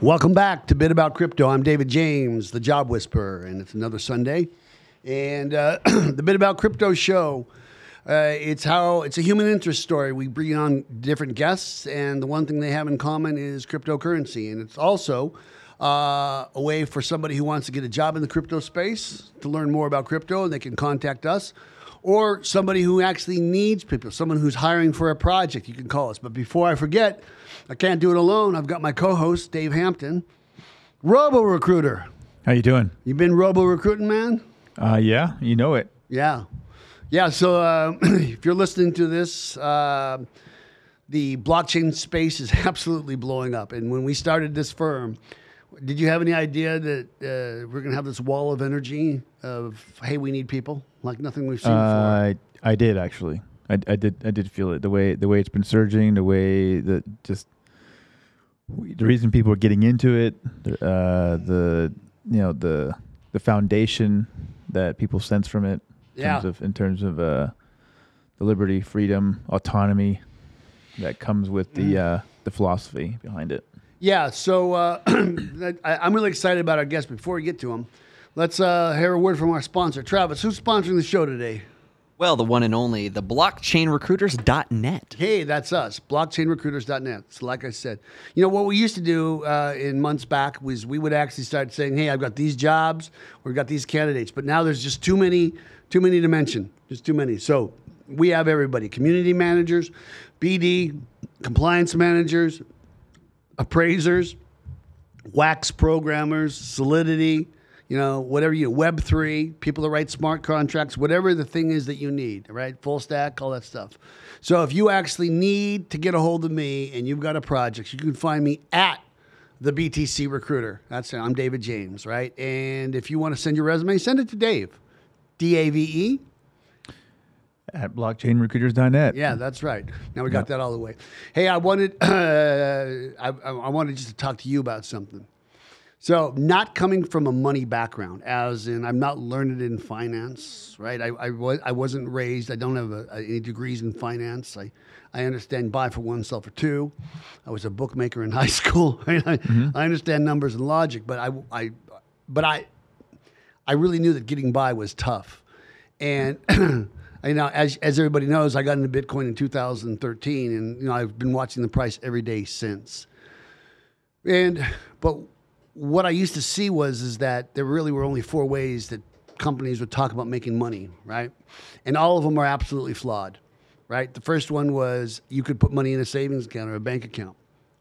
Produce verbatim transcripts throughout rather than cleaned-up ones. Welcome back to Bit About Crypto. I'm David James, the Job Whisperer, and it's another Sunday. And uh, the Bit About Crypto show, uh, it's how it's a human interest story. We bring on different guests, and the one thing they have in common is cryptocurrency. And it's also uh, a way for somebody who wants to get a job in the crypto space to learn more about crypto, and they can contact us. Or somebody who actually needs people, someone who's hiring for a project, you can call us. But before I forget, I can't do it alone. I've got my co-host, Dave Hampton, Robo-Recruiter. How you doing? You been Robo-Recruiting, man? Uh, yeah, you know it. Yeah. Yeah, so uh, if you're listening to this, uh, the blockchain space is absolutely blowing up. And when we started this firm, did you have any idea that uh, we're going to have this wall of energy of, hey, we need people, like nothing we've seen uh, before? I, I did, actually. I, I did I did feel it. The way the way it's been surging, the way that just the reason people are getting into it, uh, the you know the the foundation that people sense from it in yeah. terms of, in terms of uh, the liberty, freedom, autonomy that comes with the mm. uh, the philosophy behind it. Yeah, so uh, I, I'm really excited about our guest. Before we get to him, let's uh, hear a word from our sponsor. Travis, who's sponsoring the show today? Well, the one and only, the blockchain recruiters dot net. Hey, that's us, blockchain recruiters dot net. So like I said, you know, what we used to do uh, in months back was we would actually start saying, hey, I've got these jobs, or I've got these candidates. But now there's just too many, too many to mention, just too many. So we have everybody, community managers, B D, compliance managers, appraisers, wax programmers, Solidity, you know, whatever you, Web three, people that write smart contracts, whatever the thing is that you need, right? Full stack, all that stuff. So if you actually need to get a hold of me and you've got a project, you can find me at the B T C Recruiter. That's it. I'm David James, right? And if you want to send your resume, send it to Dave, D A V E. At blockchain recruiters dot net. Yeah, that's right. Now we got yep. that all the way. Hey, I wanted uh, I, I wanted just to talk to you about something. So not coming from a money background, as in I'm not learned in finance, right? I I, was, I wasn't raised. I don't have a, any degrees in finance. I, I understand buy for one, sell for two. I was a bookmaker in high school. Right? I, mm-hmm. I understand numbers and logic, but I, I but I I really knew that getting by was tough, and. You know, as as everybody knows, I got into Bitcoin in two thousand thirteen, and you know I've been watching the price every day since. And but what I used to see was is that there really were only four ways that companies would talk about making money, right? And all of them are absolutely flawed, right? The first one was you could put money in a savings account or a bank account,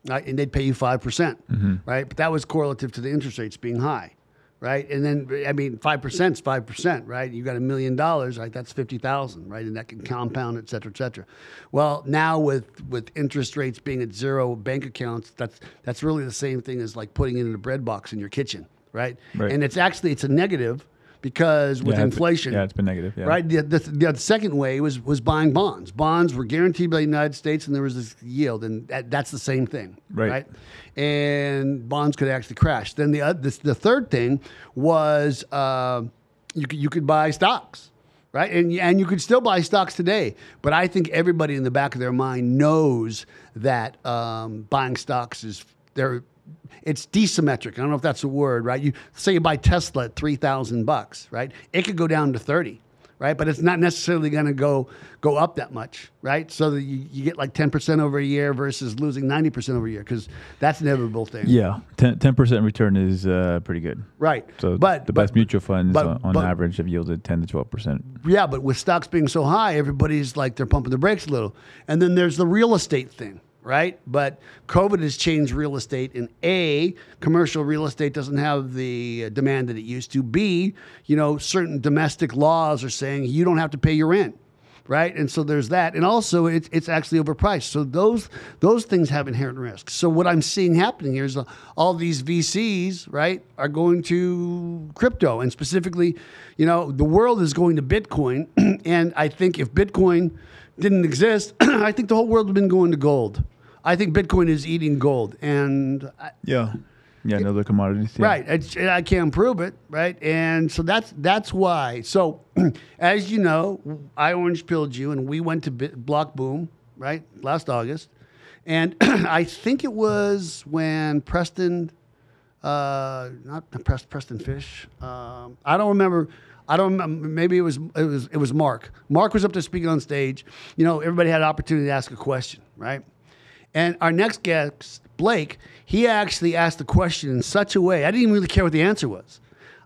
right? And they'd pay you five percent, mm-hmm. right? But that was correlative to the interest rates being high. Right, and then I mean, five percent is five percent, right? You got a million dollars, right? That's fifty thousand, right? And that can compound, et cetera, et cetera. Well, now with with interest rates being at zero, bank accounts, that's that's really the same thing as like putting it in a bread box in your kitchen, right? right. And it's actually it's a negative because with yeah, inflation, been, yeah, it's been negative, yeah. right? The, the, the second way was was buying bonds. Bonds were guaranteed by the United States, and there was this yield, and that, that's the same thing, right? right? And bonds could actually crash. Then the uh, this, the third thing was uh, you could, you could buy stocks, right? And and you could still buy stocks today. But I think everybody in the back of their mind knows that um, buying stocks is they're it's desymmetric. I don't know if that's a word, right? You say you buy Tesla at three thousand bucks, right? It could go down to thirty. Right, but it's not necessarily going to go go up that much, right? So that you, you get like ten percent over a year versus losing ninety percent over a year, because that's an inevitable thing. Yeah, ten percent return is uh, pretty good. Right. So but, the but, best mutual funds but, on, on but, average have yielded ten to twelve percent. Yeah, but with stocks being so high, everybody's like they're pumping the brakes a little. And then there's the real estate thing, right? But COVID has changed real estate, and A, commercial real estate doesn't have the demand that it used to. B, you know, certain domestic laws are saying you don't have to pay your rent, right? And so there's that. And also, it's it's actually overpriced. So those those things have inherent risks. So what I'm seeing happening here is all these V Cs, right, are going to crypto, and specifically, you know, the world is going to Bitcoin. And I think if Bitcoin didn't exist, I think the whole world would have been going to gold. I think Bitcoin is eating gold, and I, yeah, Yeah, another commodity. Yeah. Right. It's, I can't prove it, right? And so that's that's why. So as you know, I orange pilled you, and we went to Blockboom, right, last August. And I think it was when Preston, uh, not Preston Pysh. Um, I don't remember. I don't remember. Maybe it was it was it was Mark. Mark was up to speak on stage. You know, everybody had an opportunity to ask a question, right? And our next guest, Blake, he actually asked the question in such a way, I didn't even really care what the answer was.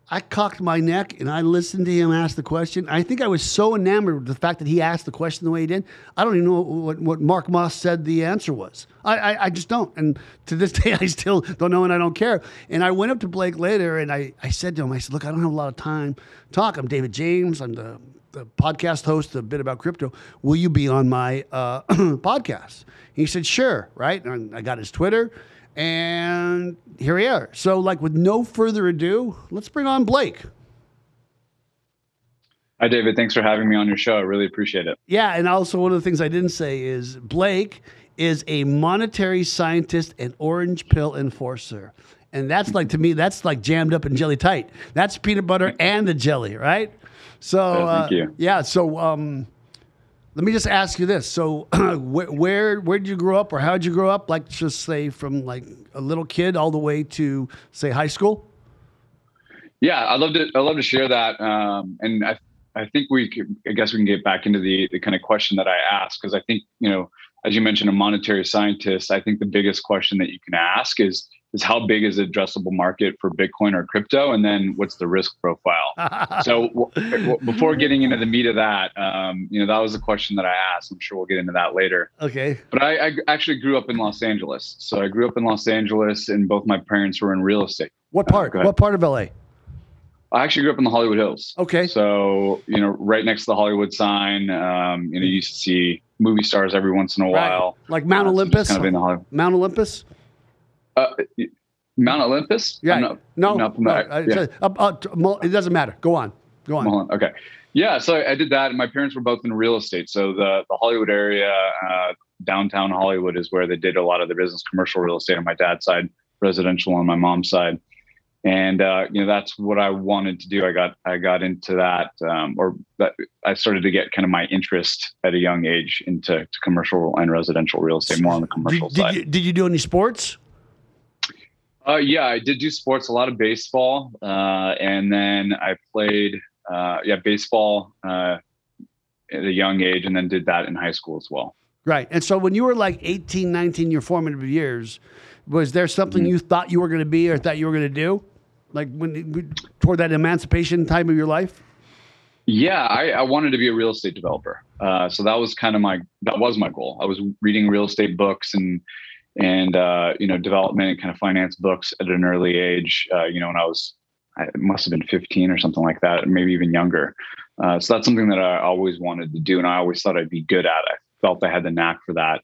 I cocked my neck and I listened to him ask the question. I think I was so enamored with the fact that he asked the question the way he did. I don't even know what, what Mark Moss said the answer was. I, I, I just don't. And to this day, I still don't know and I don't care. And I went up to Blake later and I, I said to him, I said, look, I don't have a lot of time to talk. I'm David James. I'm the, the podcast host of Bit About Crypto. Will you be on my uh, podcast? He said, sure, right? And I got his Twitter. And here we are. So, like, with no further ado, let's bring on Blake. Hi, David. Thanks for having me on your show. I really appreciate it. Yeah, and also one of the things I didn't say is Blake is a monetary scientist and orange pill enforcer. And that's like, to me, that's like jammed up and jelly tight. That's peanut butter and the jelly, right? So, uh, thank you. Yeah, so um, let me just ask you this. So where, where where did you grow up, or how did you grow up? Like, just say from like a little kid all the way to, say, high school? Yeah, I love to I love to share that. Um, and I I think we could, I guess we can get back into the, the kind of question that I asked, because I think, you know, as you mentioned, a monetary scientist, I think the biggest question that you can ask is, is how big is the addressable market for Bitcoin or crypto? And then what's the risk profile? So w w before getting into the meat of that, um, you know, that was the question that I asked. I'm sure we'll get into that later. Okay. But I, I actually grew up in Los Angeles. So I grew up in Los Angeles and both my parents were in real estate. What part? Uh, what part of L A? I actually grew up in the Hollywood Hills. Okay. So, you know, right next to the Hollywood sign, um, you know, you used to see movie stars every once in a while. Right. Like Mount uh, Olympus? So kind of in the Hollywood. Mount Olympus? Uh, Mount Olympus? Yeah. I'm not, no, I'm not familiar. no I, yeah. uh, uh, it doesn't matter. Go on. Go on. Okay. Yeah. So I did that. And my parents were both in real estate. So the, the Hollywood area, uh, downtown Hollywood is where they did a lot of the business, commercial real estate on my dad's side, residential on my mom's side. And, uh, you know, that's what I wanted to do. I got, I got into that, um, or that, I started to get kind of my interest at a young age into to commercial and residential real estate, more on the commercial did, side. Did you, did you do any sports? Uh, yeah, I did do sports, a lot of baseball. Uh, and then I played, uh, yeah, baseball, uh, at a young age, and then did that in high school as well. Right. And so when you were like eighteen, nineteen, your formative years, was there something you thought you were going to be or thought you were going to do? Like when toward that emancipation time of your life? Yeah, I, I wanted to be a real estate developer. Uh, so that was kind of my, that was my goal. I was reading real estate books and, and, uh, you know, development and kind of finance books at an early age, uh, you know, when I was, I must have been fifteen or something like that, maybe even younger. Uh, so that's something that I always wanted to do. And I always thought I'd be good at it. I felt I had the knack for that,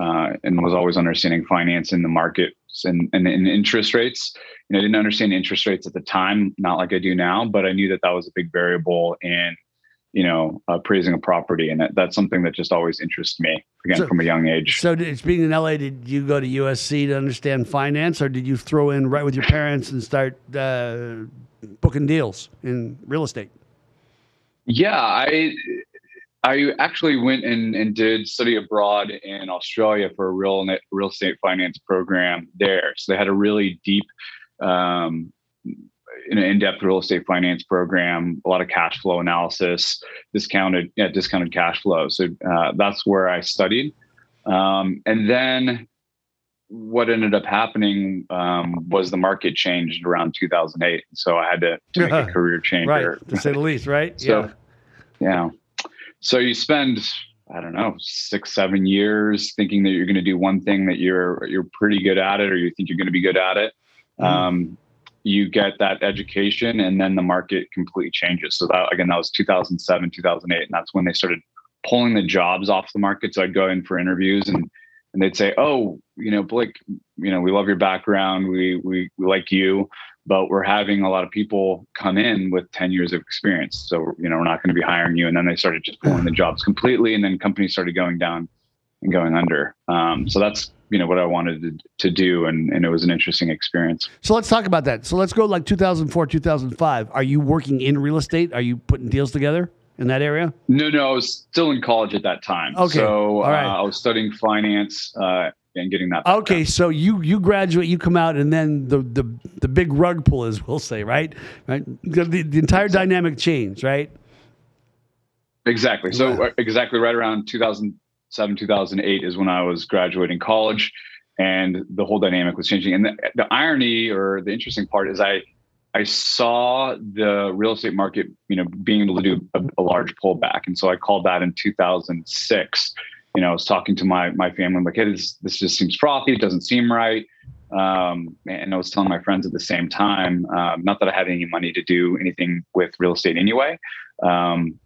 uh, and was always understanding finance in the markets and, and, and interest rates. You know, I didn't understand interest rates at the time, not like I do now, but I knew that that was a big variable in, you know, appraising uh, a property. And that, that's something that just always interests me, again, so, from a young age. So did, being in L A, did you go to U S C to understand finance, or did you throw in right with your parents and start uh, booking deals in real estate? Yeah, I I actually went and, and did study abroad in Australia for a real, real estate finance program there. So they had a really deep um in an in-depth real estate finance program, a lot of cash flow analysis, discounted, yeah, discounted cash flow. So uh, that's where I studied. Um, and then what ended up happening um, was the market changed around two thousand eight. So I had to, to make uh, a career change. Right, or, to say the least, right? So, yeah. yeah. So you spend, I don't know, six, seven years thinking that you're going to do one thing that you're, you're pretty good at it, or you think you're going to be good at it. Mm. Um, you get that education, and then the market completely changes. So that, again, that was two thousand seven, two thousand eight. And that's when they started pulling the jobs off the market. So I'd go in for interviews and, and they'd say, oh, you know, Blake, you know, we love your background. We, we, we like you, but we're having a lot of people come in with ten years of experience. So, you know, we're not going to be hiring you. And then they started just pulling the jobs completely. And then companies started going down and going under. Um, so that's you know, what I wanted to, to do. And, and it was an interesting experience. So let's talk about that. So let's go like two thousand four, two thousand five. Are you working in real estate? Are you putting deals together in that area? No, no, I was still in college at that time. Okay. So All right. uh, I was studying finance uh, and getting that. Okay. Background. So you, you graduate, you come out, and then the, the, the big rug pull, as we'll say, right? Right. The, the entire exactly. dynamic changed, right? Exactly. So wow. exactly right around two thousand seven, two thousand eight is when I was graduating college, and the whole dynamic was changing. And the, the irony, or the interesting part, is I, I saw the real estate market, you know, being able to do a, a large pullback. And so I called that in two thousand six. You know, I was talking to my my family, I'm like, hey, this, this just seems frothy. It doesn't seem right. Um, and I was telling my friends at the same time, um, not that I had any money to do anything with real estate anyway. Um,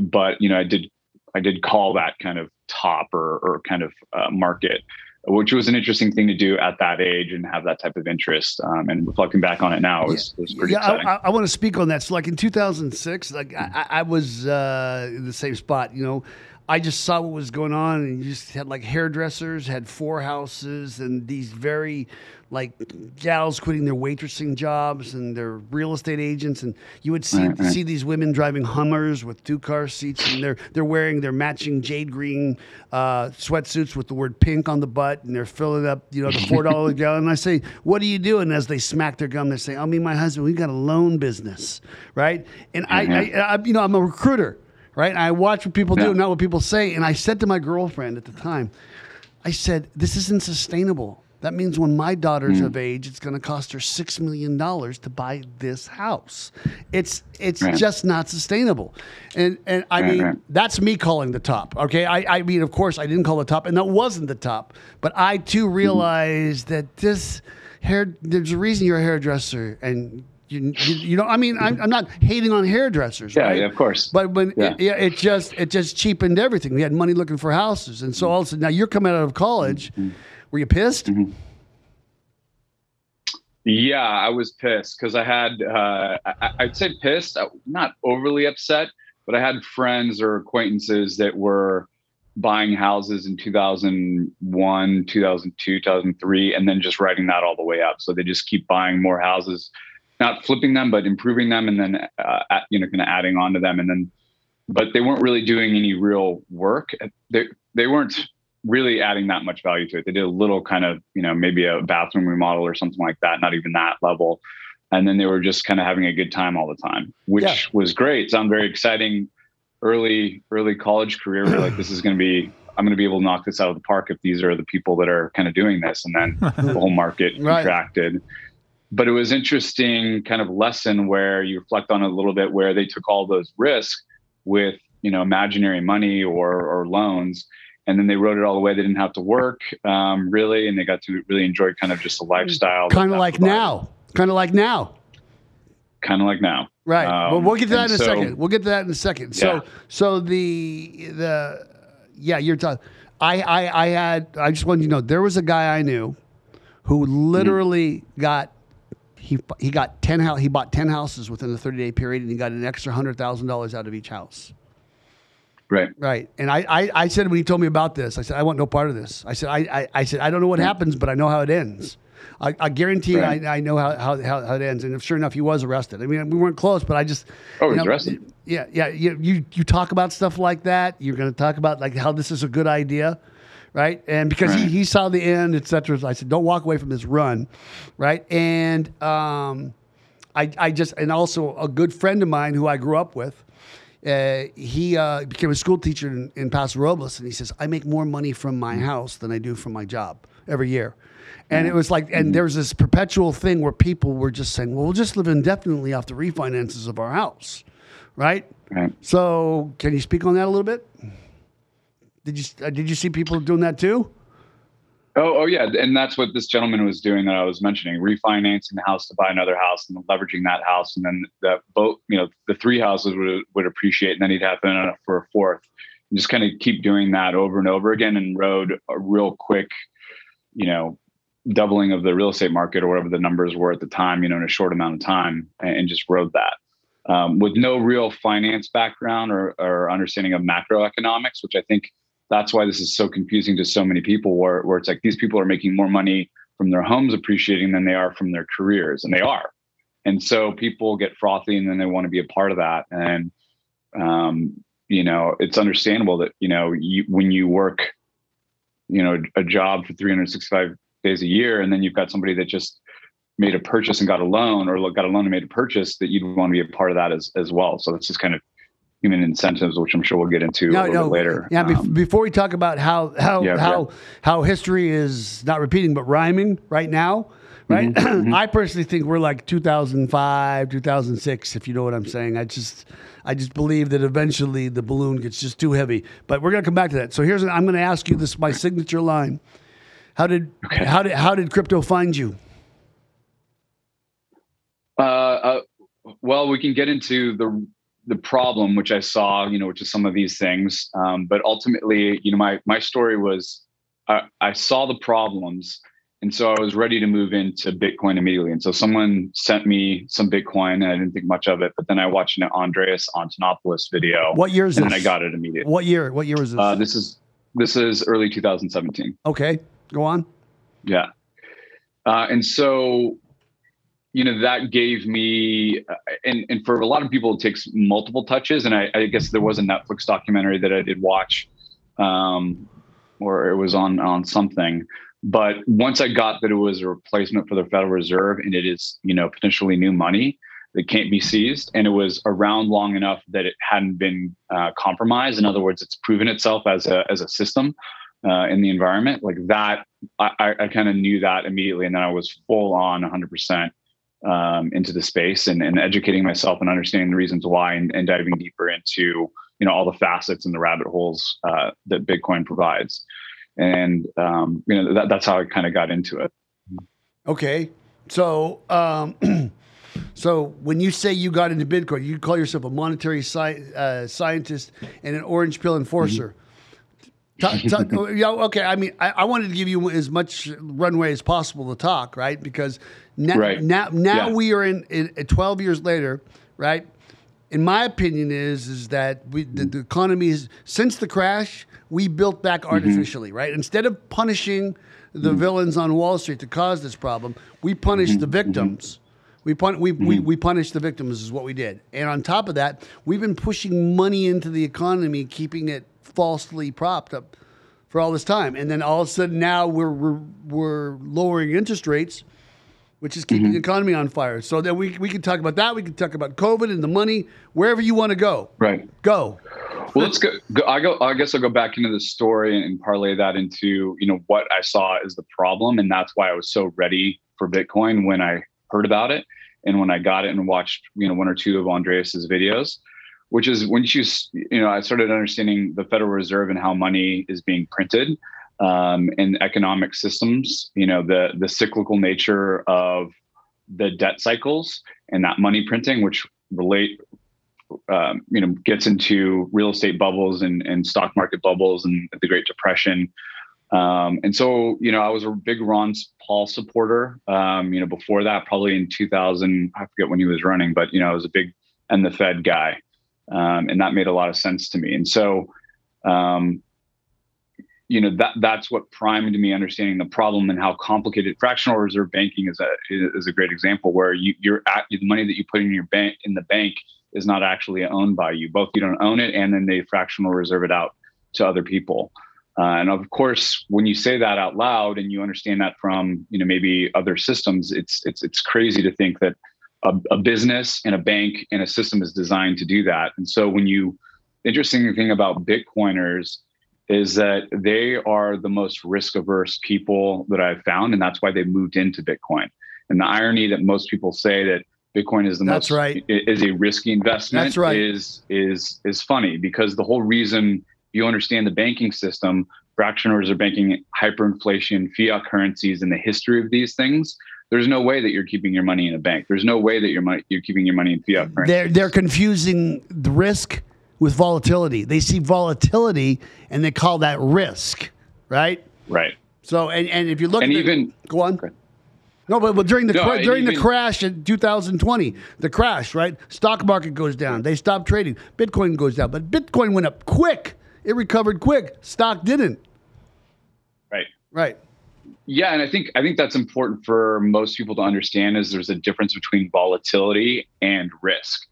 but, you know, I did, I did call that kind of top or, or kind of uh, market, which was an interesting thing to do at that age and have that type of interest. Um, and reflecting back on it now is, yeah. is pretty yeah, exciting. I, I, I want to speak on that. So like in two thousand six, like I, I was uh, in the same spot, you know, I just saw what was going on, and you just had like hairdressers, had four houses, and these very like gals quitting their waitressing jobs and their real estate agents. And you would see, right, right. see these women driving Hummers with two car seats, and they're, they're wearing their matching jade green uh, sweatsuits with the word pink on the butt, and they're filling up, you know, the four dollars a gallon. And I say, what are you doing? And as they smack their gum, they say, oh, me and my husband, we've got a loan business, right? And mm-hmm. I, I, I, you know, I'm a recruiter. Right, I watch what people do, yeah. not what people say. And I said to my girlfriend at the time, I said, this isn't sustainable. That means when my daughter's mm. of age, it's going to cost her six million dollars to buy this house. It's it's right. just not sustainable. And and I right, mean, right. that's me calling the top, okay? I, I mean, of course, I didn't call the top, and that wasn't the top. But I, too, realized mm. that this hair, there's a reason you're a hairdresser, and You, you, you know, I mean, I'm, I'm not hating on hairdressers. Yeah, right? yeah of course. But when yeah. It, it just it just cheapened everything. We had money looking for houses, and so all of a sudden, now you're coming out of college. Mm-hmm. Were you pissed? Mm-hmm. Yeah, I was pissed because I had uh, I, I'd say pissed, not overly upset, but I had friends or acquaintances that were buying houses in two thousand one, two thousand two, two thousand three, and then just writing that all the way up. So they just keep buying more houses. Not flipping them, but improving them, and then uh, at, you know, kind of adding on to them, and then, but they weren't really doing any real work. They they weren't really adding that much value to it. They did a little kind of, you know, maybe a bathroom remodel or something like that. Not even that level. And then they were just kind of having a good time all the time, which yeah. was great. Sound very exciting. Early early college career, we're like, this is going to be. I'm going to be able to knock this out of the park if these are the people that are kind of doing this. And then the whole market right. contracted. But it was interesting kind of lesson where you reflect on it a little bit, where they took all those risks with, you know, imaginary money or, or loans, and then they rode it all the way. They didn't have to work um, really, and they got to really enjoy kind of just the lifestyle. Kind of like provided. now. Kind of like now. Kind of like now. Right. Um, well, we'll get to that in so, a second. We'll get to that in a second. Yeah. So, so the the yeah, you're talking. I I I had. I just wanted you to know there was a guy I knew who literally mm-hmm. got. He he got ten he bought ten houses within a thirty-day period, and he got an extra hundred thousand dollars out of each house. Right, right. And I, I I said when he told me about this, I said I want no part of this. I said I I, I said I don't know what happens, but I know how it ends. I, I guarantee right. I I know how, how how it ends. And sure enough, he was arrested. I mean, we weren't close, but I just oh, you know, arrested. Yeah, yeah. You, you you talk about stuff like that. You're going to talk about like how this is a good idea. Right. And because right. He, he saw the end, et cetera. I said, don't walk away from this, run. Right. And um, I, I just and also a good friend of mine who I grew up with, uh, he uh, became a school teacher in, in Paso Robles. And he says, I make more money from my house than I do from my job every year. And it was like, and there was this perpetual thing where people were just saying, well, we'll just live indefinitely off the refinances of our house. Right. Right. So can you speak on that a little bit? Did you uh, did you see people doing that too? Oh, oh yeah, and that's what this gentleman was doing that I was mentioning: refinancing the house to buy another house, and leveraging that house, and then that both you know the three houses would would appreciate, and then he'd have enough for a fourth, and just kind of keep doing that over and over again, and rode a real quick, you know, doubling of the real estate market or whatever the numbers were at the time, you know, in a short amount of time, and, and just rode that. Um, with no real finance background or, or understanding of macroeconomics, which I think that's why this is so confusing to so many people, where, where it's like these people are making more money from their homes appreciating than they are from their careers, and they are. And so people get frothy and then they want to be a part of that. And, um, you know, it's understandable that, you know, you, when you work, you know, a job for three hundred sixty-five days a year, and then you've got somebody that just made a purchase and got a loan, or got a loan and made a purchase, that you'd want to be a part of that as, as well. So that's just kind of human incentives, which I'm sure we'll get into no, a little no, bit later. Yeah. Um, before we talk about how, how, yeah, how, yeah. how history is not repeating, but rhyming right now. Right. Mm-hmm. I personally think we're like two thousand five, two thousand six, if you know what I'm saying. I just I just believe that eventually the balloon gets just too heavy. But we're going to come back to that. So here's, I'm going to ask you this, my signature line. How did okay. how did how did crypto find you? Uh, uh, well, we can get into the the problem, which I saw, you know, which is some of these things. Um, but ultimately, you know, my my story was uh, I saw the problems. And so I was ready to move into Bitcoin immediately. And so someone sent me some Bitcoin and I didn't think much of it, but then I watched an Andreas Antonopoulos video. What year is this? And I got it immediately. What year? What year was this? Uh, this is, this is early two thousand seventeen. Okay. Go on. Yeah. Uh, and so, you know, that gave me, uh, and, and for a lot of people, it takes multiple touches. And I, I guess there was a Netflix documentary that I did watch, um, or it was on, on something. But once I got that it was a replacement for the Federal Reserve and it is, you know, potentially new money that can't be seized, and it was around long enough that it hadn't been uh, compromised. In other words, it's proven itself as a as a system uh, in the environment like that. I, I kind of knew that immediately, and then I was full on one hundred percent um, into the space and, and educating myself and understanding the reasons why, and, and diving deeper into, you know, all the facets and the rabbit holes uh, that Bitcoin provides. And, um, you know, that, that's how I kind of got into it. Okay. So, um, so when you say you got into Bitcoin, you call yourself a monetary sci uh, scientist and an orange pill enforcer. Mm-hmm. Yeah. Okay. I mean, I, I wanted to give you as much runway as possible to talk, right? Because now, right. now, now yeah. we are in, in, in twelve years later, right? In my opinion, is is that we, the, the economy is, since the crash, we built back artificially, mm-hmm. right? Instead of punishing the mm-hmm. villains on Wall Street to cause this problem, we punished mm-hmm. the victims. Mm-hmm. We pun we, mm-hmm. we we punished the victims is what we did. And on top of that, we've been pushing money into the economy, keeping it falsely propped up for all this time. And then all of a sudden now we're we're, we're lowering interest rates, which is keeping mm-hmm. the economy on fire. So that we we can talk about that. We can talk about COVID and the money, wherever you want to go. Right. Go. Well, let's go. go I go. I guess I'll go back into the story and parlay that into, you know, what I saw as the problem, and that's why I was so ready for Bitcoin when I heard about it, and when I got it and watched, you know, one or two of Andreas's videos, which is when you you know I started understanding the Federal Reserve and how money is being printed. Um, and economic systems, you know, the the cyclical nature of the debt cycles and that money printing, which relate, um, you know, gets into real estate bubbles and, and stock market bubbles and the Great Depression. Um, and so, you know, I was a big Ron Paul supporter, um, you know, before that, probably in two thousand, I forget when he was running, but, you know, I was a big and the Fed guy. Um, and that made a lot of sense to me. And so, um, you know, that that's what primed me understanding the problem and how complicated fractional reserve banking is. A is a great example where you you're at the money that you put in your bank in the bank is not actually owned by you. Both you don't own it, and then they fractional reserve it out to other people. Uh, and of course, when you say that out loud and you understand that from, you know, maybe other systems, it's it's it's crazy to think that a, a business and a bank and a system is designed to do that. And so when you, interesting thing about Bitcoiners is that they are the most risk-averse people that I've found, and that's why they moved into Bitcoin. And the irony that most people say that Bitcoin is the that's most right. is a risky investment that's right. is is is funny, because the whole reason you understand the banking system, fractional reserve banking, hyperinflation, fiat currencies, and the history of these things. There's no way that you're keeping your money in a bank. There's no way that you're money, you're keeping your money in fiat currencies. They're they're confusing the risk with volatility. They see volatility and they call that risk, right? Right. So, and, and if you look, and at even the, go on. Okay. No, but, but during the no, cra during even, the crash in two thousand twenty, the crash, right? Stock market goes down. They stop trading. Bitcoin goes down, but Bitcoin went up quick. it recovered quick. Stock didn't. Right. Right. Yeah, and I think I think that's important for most people to understand is there's a difference between volatility and risk,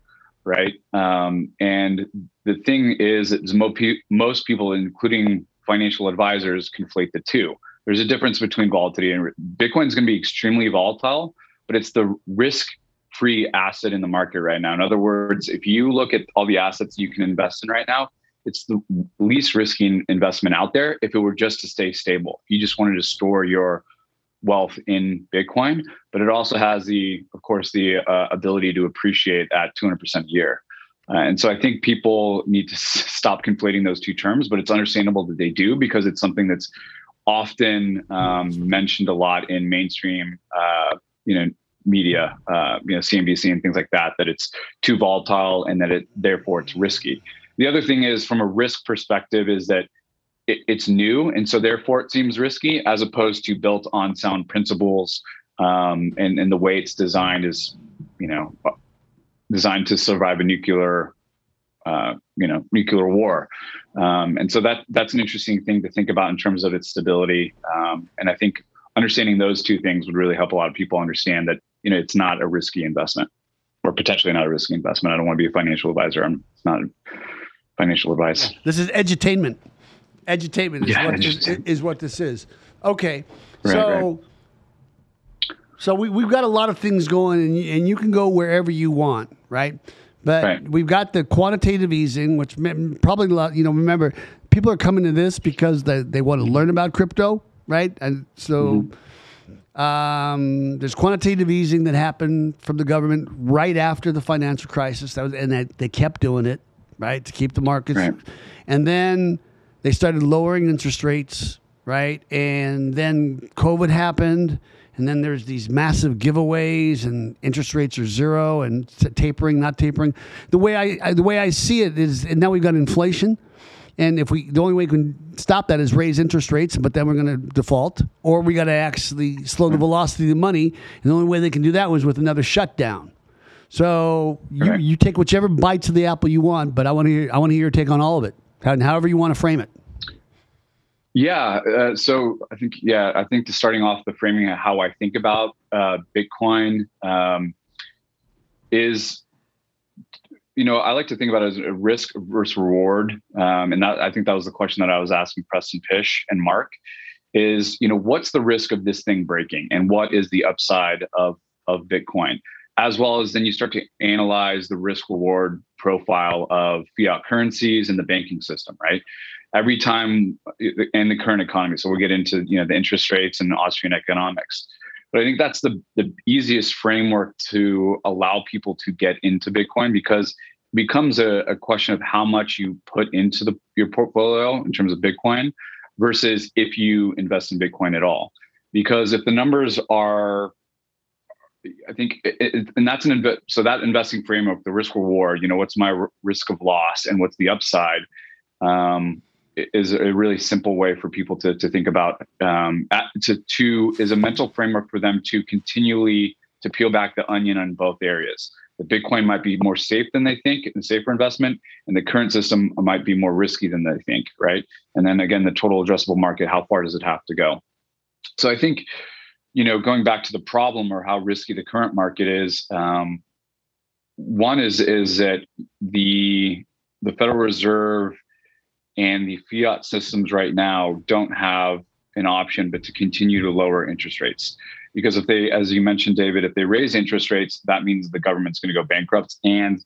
right? Um, and the thing is, is most people, including financial advisors, conflate the two. There's a difference between volatility and risk. Bitcoin's going to be extremely volatile, but it's the risk-free asset in the market right now. In other words, if you look at all the assets you can invest in right now, it's the least risky investment out there if it were just to stay stable. You just wanted to store your wealth in Bitcoin, but it also has the, of course, the uh, ability to appreciate at two hundred percent a year. Uh, and so I think people need to stop conflating those two terms, but it's understandable that they do because it's something that's often um, mentioned a lot in mainstream, uh, you know, media, uh, you know, C N B C and things like that, that it's too volatile and that it, therefore it's risky. The other thing is, from a risk perspective, is that it, it's new, and so therefore it seems risky, as opposed to built on sound principles, um, and and the way it's designed is, you know, designed to survive a nuclear, uh, you know, nuclear war, um, and so that that's an interesting thing to think about in terms of its stability, um, and I think understanding those two things would really help a lot of people understand that, you know, it's not a risky investment, or potentially not a risky investment. I don't want to be a financial advisor. I'm not. Financial advice. Yeah. This is edutainment. Edutainment is, yeah, what, is, is what this is. Okay. Right, so right. so we, we've got a lot of things going, and you, and you can go wherever you want, right? But right. we've got the quantitative easing, which probably, you know, remember, people are coming to this because they, they want to learn about crypto, right? And so mm-hmm. um, there's quantitative easing that happened from the government right after the financial crisis, that was, and that they kept doing it. Right, to keep the markets. Right. And then they started lowering interest rates, right? And then COVID happened, and then there's these massive giveaways, and interest rates are zero, and tapering, not tapering. The way I, I the way I see it is, and now we've got inflation, and if we the only way we can stop that is raise interest rates, but then we're going to default, or we got to actually slow the velocity of the money, and the only way they can do that was with another shutdown. So you, you take whichever bites of the apple you want, but I want to hear, I want to hear your take on all of it, and however you want to frame it. Yeah. Uh, so I think, yeah, I think the starting off the framing of how I think about uh, Bitcoin um, is, you know, I like to think about it as a risk versus reward. Um, and that, I think that was the question that I was asking Preston Pysh and Mark is, you know, what's the risk of this thing breaking and what is the upside of, of Bitcoin? As well as then you start to analyze the risk reward profile of fiat currencies and the banking system, right? Every time in the current economy. So we'll get into, you know, the interest rates and Austrian economics. But I think that's the, the easiest framework to allow people to get into Bitcoin, because it becomes a, a question of how much you put into the, your portfolio in terms of Bitcoin versus if you invest in Bitcoin at all. Because if the numbers are, I think, it, and that's an inv- so that investing framework, the risk reward, you know, what's my r- risk of loss and what's the upside, um, is a really simple way for people to to think about, um, at, to to is a mental framework for them to continually to peel back the onion on both areas. The Bitcoin might be more safe than they think, and safer investment, and the current system might be more risky than they think, right? And then again, the total addressable market, how far does it have to go? So I think, you know, going back to the problem or how risky the current market is, um, one is is that the the Federal Reserve and the fiat systems right now don't have an option but to continue to lower interest rates. Because if they, as you mentioned, David, if they raise interest rates, that means the government's going to go bankrupt, and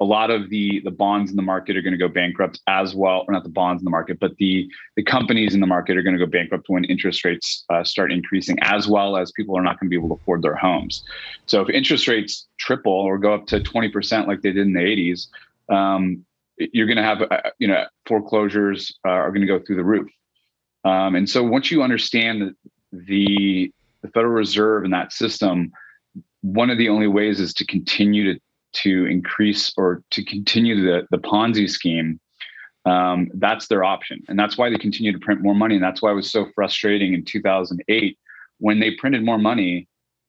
a lot of the the bonds in the market are going to go bankrupt as well, or not the bonds in the market, but the the companies in the market are going to go bankrupt when interest rates uh, start increasing, as well as people are not going to be able to afford their homes. So if interest rates triple or go up to twenty percent like they did in the eighties, um, you're going to have, uh, you know, foreclosures uh, are going to go through the roof. Um, and so once you understand the, the the Federal Reserve and that system, one of the only ways is to continue to to increase or to continue the, the Ponzi scheme, um, that's their option. And that's why they continue to print more money. And that's why it was so frustrating in two thousand eight when they printed more money.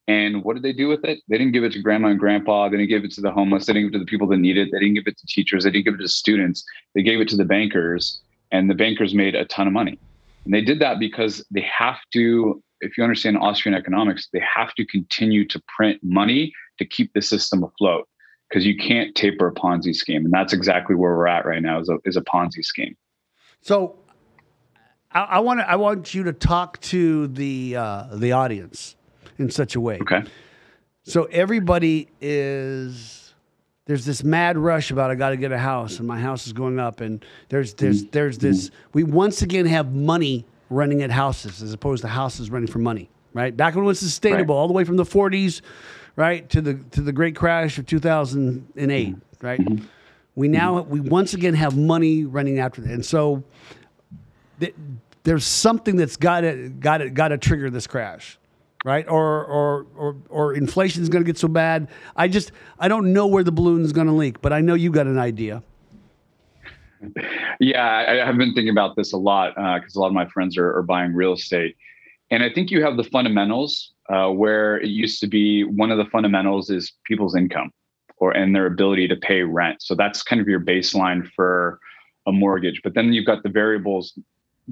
And what did they do with it? They didn't give it to grandma and grandpa. They didn't give it to the homeless. They didn't give it to the people that need it. They didn't give it to teachers. They didn't give it to students. They gave it to the bankers. and the bankers made a ton of money. And they did that because they have to, if you understand Austrian economics, they have to continue to print money to keep the system afloat, because you can't taper a Ponzi scheme. And that's exactly where we're at right now, is a, is a Ponzi scheme. So I, I want to, I want you to talk to the, uh, the audience in such a way. Okay. So everybody is, there's this mad rush about, I got to get a house and my house is going up. And there's, there's, mm-hmm. there's this, we once again have money running at houses as opposed to houses running for money, right? Back when it was sustainable, right, all the way from the forties, right, to the to the great crash of two thousand eight, right? Mm-hmm. We now, we once again have money running after that. And so th there's something that's got to got to got to trigger this crash, right? Or or or or inflation is going to get so bad. I just I don't know where the balloon is going to leak, but I know you got an idea. Yeah, I have been thinking about this a lot, uh, cuz a lot of my friends are, are buying real estate. And I think you have the fundamentals, uh, where it used to be one of the fundamentals is people's income or and their ability to pay rent. So that's kind of your baseline for a mortgage. But then you've got the variables,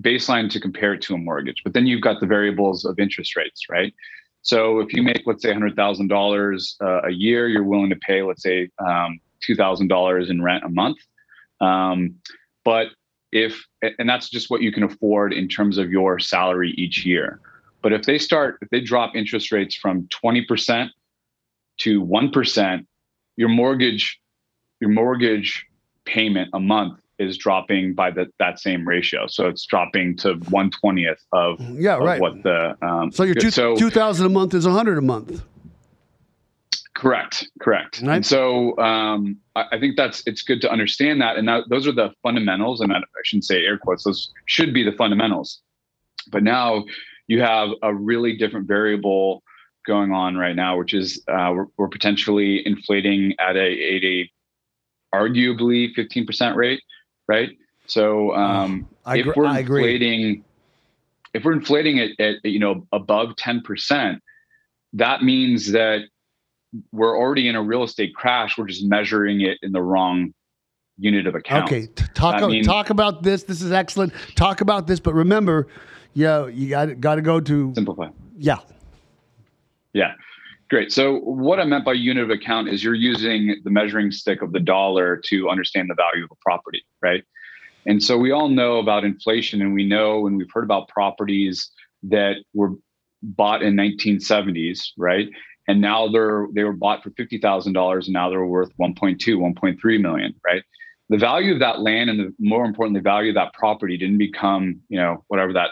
baseline to compare it to a mortgage. But then you've got the variables of interest rates, right? So if you make, let's say, one hundred thousand dollars uh, a year, you're willing to pay, let's say, um, two thousand dollars in rent a month. Um, but If, and that's just what you can afford in terms of your salary each year. But if they start, if they drop interest rates from twenty percent to one percent, your mortgage, your mortgage payment a month is dropping by the, that same ratio. So it's dropping to one twentieth of, yeah, right, of what the, um, so your two, so, two thousand a month is one hundred a month. Correct. Correct. Right. And so um, I, I think that's, it's good to understand that. And that, those are the fundamentals. And I, I shouldn't say air quotes, those should be the fundamentals. But now you have a really different variable going on right now, which is uh, we're, we're potentially inflating at a, at a arguably fifteen percent rate. Right. So um, I if we're I inflating, agree. if we're inflating it at, you know, above ten percent, that means that we're already in a real estate crash. We're just measuring it in the wrong unit of account. Okay, talk about, talk about this. This is excellent. Talk about this, but remember, yeah, you got got to go to simplify. Yeah, yeah, great. So what I meant by unit of account is you're using the measuring stick of the dollar to understand the value of a property, right? And so we all know about inflation, and we know, and we've heard about properties that were bought in nineteen seventies, right? And now they're, they were bought for fifty thousand dollars and now they're worth one point two, one point three million, right? The value of that land and the, more importantly, value of that property didn't become, you know, whatever that,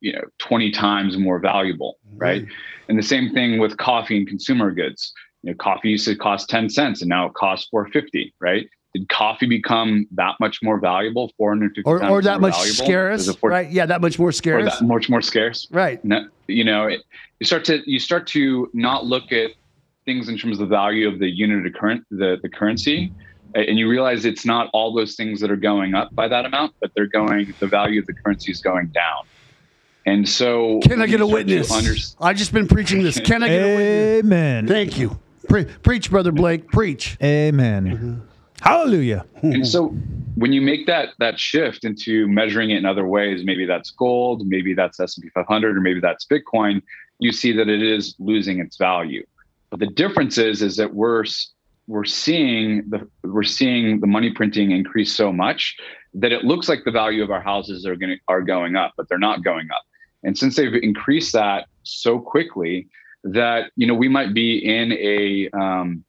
you know, twenty times more valuable, right? Mm. And the same thing with coffee and consumer goods. You know, coffee used to cost ten cents and now it costs four fifty, right? Did coffee become that much more valuable, four hundred fifty or, times or that more much valuable? Scarce, right? Yeah, that much more scarce. Or that much more scarce, right? No, you know, it, you start to you start to not look at things in terms of the value of the unit of current the the currency, and you realize it's not all those things that are going up by that amount, but they're going the value of the currency is going down. And so, can I get a witness? I've just been preaching this. Can I get a witness? Amen. Thank you. Pre preach, brother Blake. Preach. Amen. Mm-hmm. Hallelujah. And so when you make that that shift into measuring it in other ways, maybe that's gold, maybe that's S and P five hundred, or maybe that's Bitcoin, you see that it is losing its value. But the difference is is that we're we're seeing the we're seeing the money printing increase so much that it looks like the value of our houses are going are going up, but they're not going up. And since they've increased that so quickly, that, you know, we might be in a um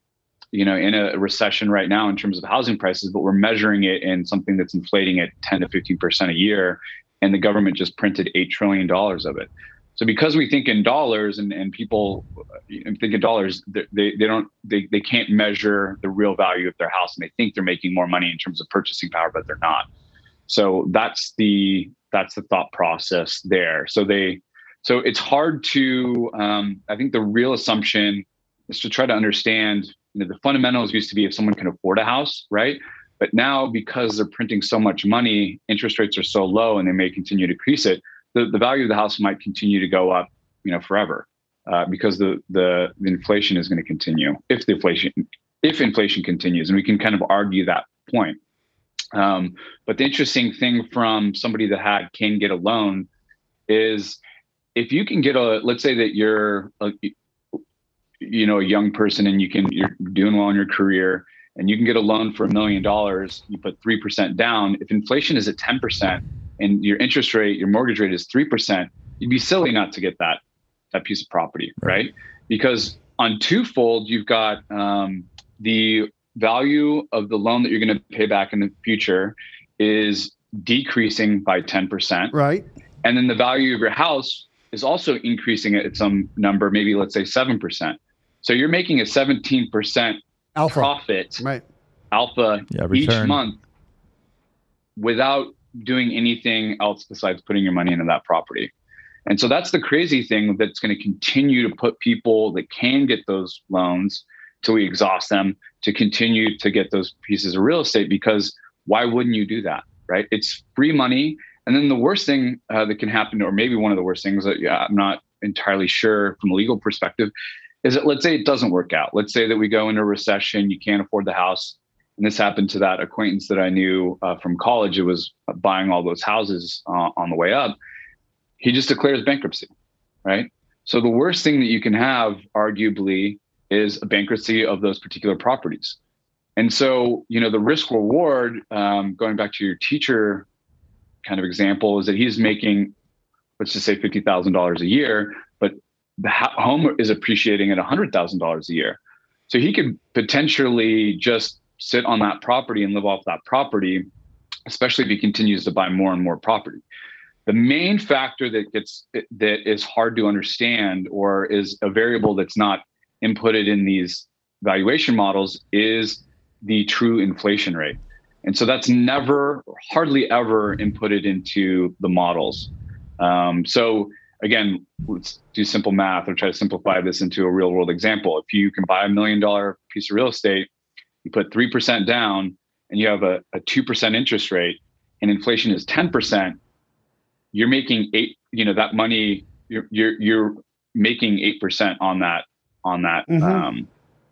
you know, in a recession right now in terms of housing prices, but we're measuring it in something that's inflating at ten to fifteen percent a year. And the government just printed eight trillion dollars of it. So because we think in dollars and, and people think in dollars, they, they don't, they, they can't measure the real value of their house. And they think they're making more money in terms of purchasing power, but they're not. So that's the, that's the thought process there. So they, so it's hard to, um, I think the real assumption is to try to understand, you know, the fundamentals used to be if someone can afford a house, right? But now because they're printing so much money, interest rates are so low and they may continue to increase it, the, the value of the house might continue to go up, you know, forever, uh, because the, the the inflation is going to continue if the inflation, if inflation continues. And we can kind of argue that point. Um, but the interesting thing from somebody that had, can get a loan is if you can get a, let's say that you're a, you know, a young person and you can, you're doing well in your career and you can get a loan for a million dollars, you put three percent down. If inflation is at ten percent and your interest rate, your mortgage rate is three percent, you'd be silly not to get that, that piece of property, right? Because on twofold, you've got um, the value of the loan that you're going to pay back in the future is decreasing by ten percent. Right. And then the value of your house is also increasing at some number, maybe let's say seven percent. So you're making a seventeen percent alpha. profit right. alpha yeah, each month without doing anything else besides putting your money into that property. And so that's the crazy thing that's going to continue to put people that can get those loans till we exhaust them to continue to get those pieces of real estate, because why wouldn't you do that, right? It's free money. And then the worst thing uh, that can happen, or maybe one of the worst things that yeah, I'm not entirely sure from a legal perspective, is that let's say it doesn't work out. Let's say that we go into a recession, you can't afford the house. And this happened to that acquaintance that I knew uh, from college. It was buying all those houses uh, on the way up. He just declares bankruptcy, right? So the worst thing that you can have, arguably, is a bankruptcy of those particular properties. And so, you know, the risk reward, um, going back to your teacher kind of example, is that he's making, let's just say fifty thousand dollars a year, but the home is appreciating at one hundred thousand dollars a year. So he could potentially just sit on that property and live off that property, especially if he continues to buy more and more property. The main factor that gets, that is hard to understand, or is a variable that's not inputted in these valuation models, is the true inflation rate. And so that's never, hardly ever inputted into the models. Um, so again, let's do simple math or try to simplify this into a real world example. If you can buy a million dollar piece of real estate, you put three percent down and you have a, a two percent interest rate and inflation is ten percent, you're making eight, you know, that money, you're, you're, you're making eight percent on that, on that, mm-hmm. um,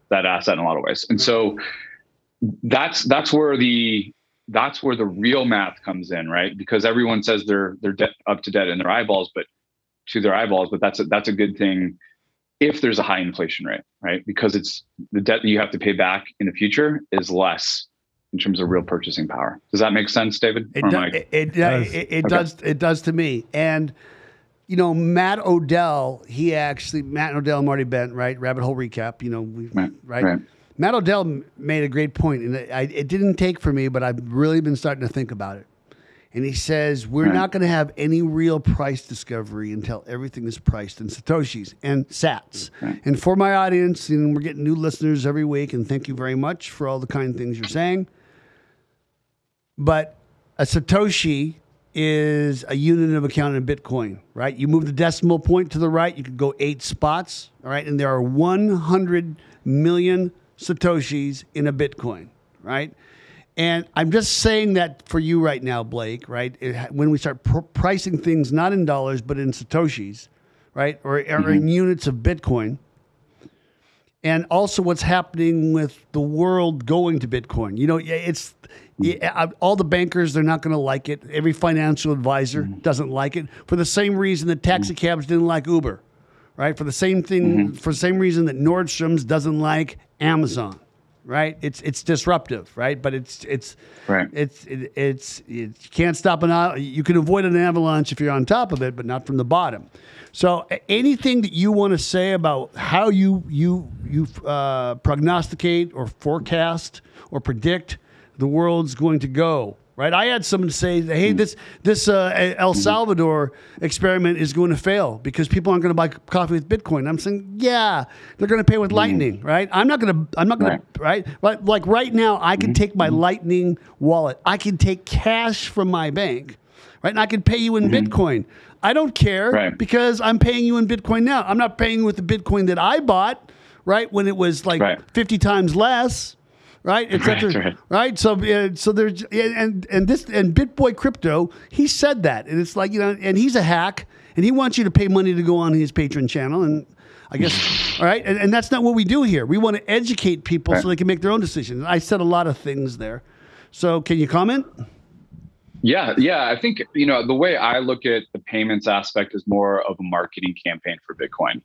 that asset in a lot of ways. And so that's, that's where the, that's where the real math comes in, right? Because everyone says they're, they're de- up to debt in their eyeballs, but to their eyeballs, but that's a, that's a good thing if there's a high inflation rate, right? Because it's the debt that you have to pay back in the future is less in terms of real purchasing power. Does that make sense, David? It, do, I, it, it does. It, it okay. does. It does to me. And, you know, Matt Odell, he actually, Matt Odell, Marty Bent, right? Rabbit hole recap, you know, we, right. right? right. Matt Odell made a great point, and it, I, it didn't take for me, but I've really been starting to think about it. And he says, we're right. not going to have any real price discovery until everything is priced in Satoshis and sats. Right. And for my audience, and we're getting new listeners every week, and thank you very much for all the kind things you're saying. But a Satoshi is a unit of account in Bitcoin, right? You move the decimal point to the right, you could go eight spots, all right? And there are one hundred million Satoshis in a Bitcoin, right? And I'm just saying that for you right now, Blake, right? It, when we start pr- pricing things not in dollars, but in Satoshis, right? Or, or mm-hmm. in units of Bitcoin. And also what's happening with the world going to Bitcoin. You know, it's yeah, all the bankers, they're not going to like it. Every financial advisor mm-hmm. doesn't like it. For the same reason that taxi cabs didn't like Uber, right? For the same thing, mm-hmm. for the same reason that Nordstrom's doesn't like Amazon, right? It's it's disruptive, right? But it's it's right. it's it, it's you can't stop an you can avoid an avalanche if you're on top of it, but not from the bottom. So anything that you want to say about how you you you uh, prognosticate or forecast or predict the world's going to go, right? I had someone say, hey, mm-hmm. this this uh, El Salvador experiment is going to fail because people aren't going to buy coffee with Bitcoin. I'm saying, yeah, they're going to pay with mm-hmm. Lightning, right? I'm not going to, I'm not going to, right? Like, like right now, I can mm-hmm. take my mm-hmm. Lightning wallet. I can take cash from my bank, right? And I can pay you in mm-hmm. Bitcoin. I don't care right. because I'm paying you in Bitcoin now. I'm not paying you with the Bitcoin that I bought, right? When it was like right. fifty times less, right? Et cetera, right, right. right? So, uh, so there's and and this and BitBoy Crypto. He said that, and it's like you know, and he's a hack, and he wants you to pay money to go on his Patreon channel, and I guess all right, and, and that's not what we do here. We want to educate people right. so they can make their own decisions. I said a lot of things there. So can you comment? Yeah, yeah. I think, you know, the way I look at the payments aspect is more of a marketing campaign for Bitcoin.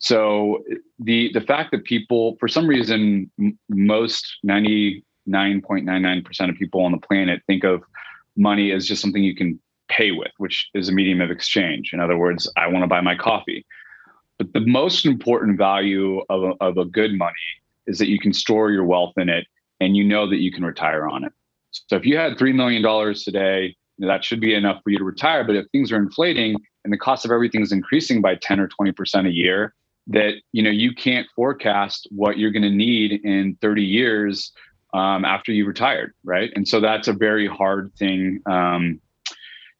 So the the fact that people, for some reason, most ninety-nine point nine nine percent of people on the planet think of money as just something you can pay with, which is a medium of exchange. In other words, I want to buy my coffee. But the most important value of a, of a good money is that you can store your wealth in it and you know that you can retire on it. So if you had three million dollars today, that should be enough for you to retire. But if things are inflating and the cost of everything is increasing by ten or twenty percent a year, that, you know, you can't forecast what you're going to need in thirty years um, after you retired, right? And so that's a very hard thing. Um,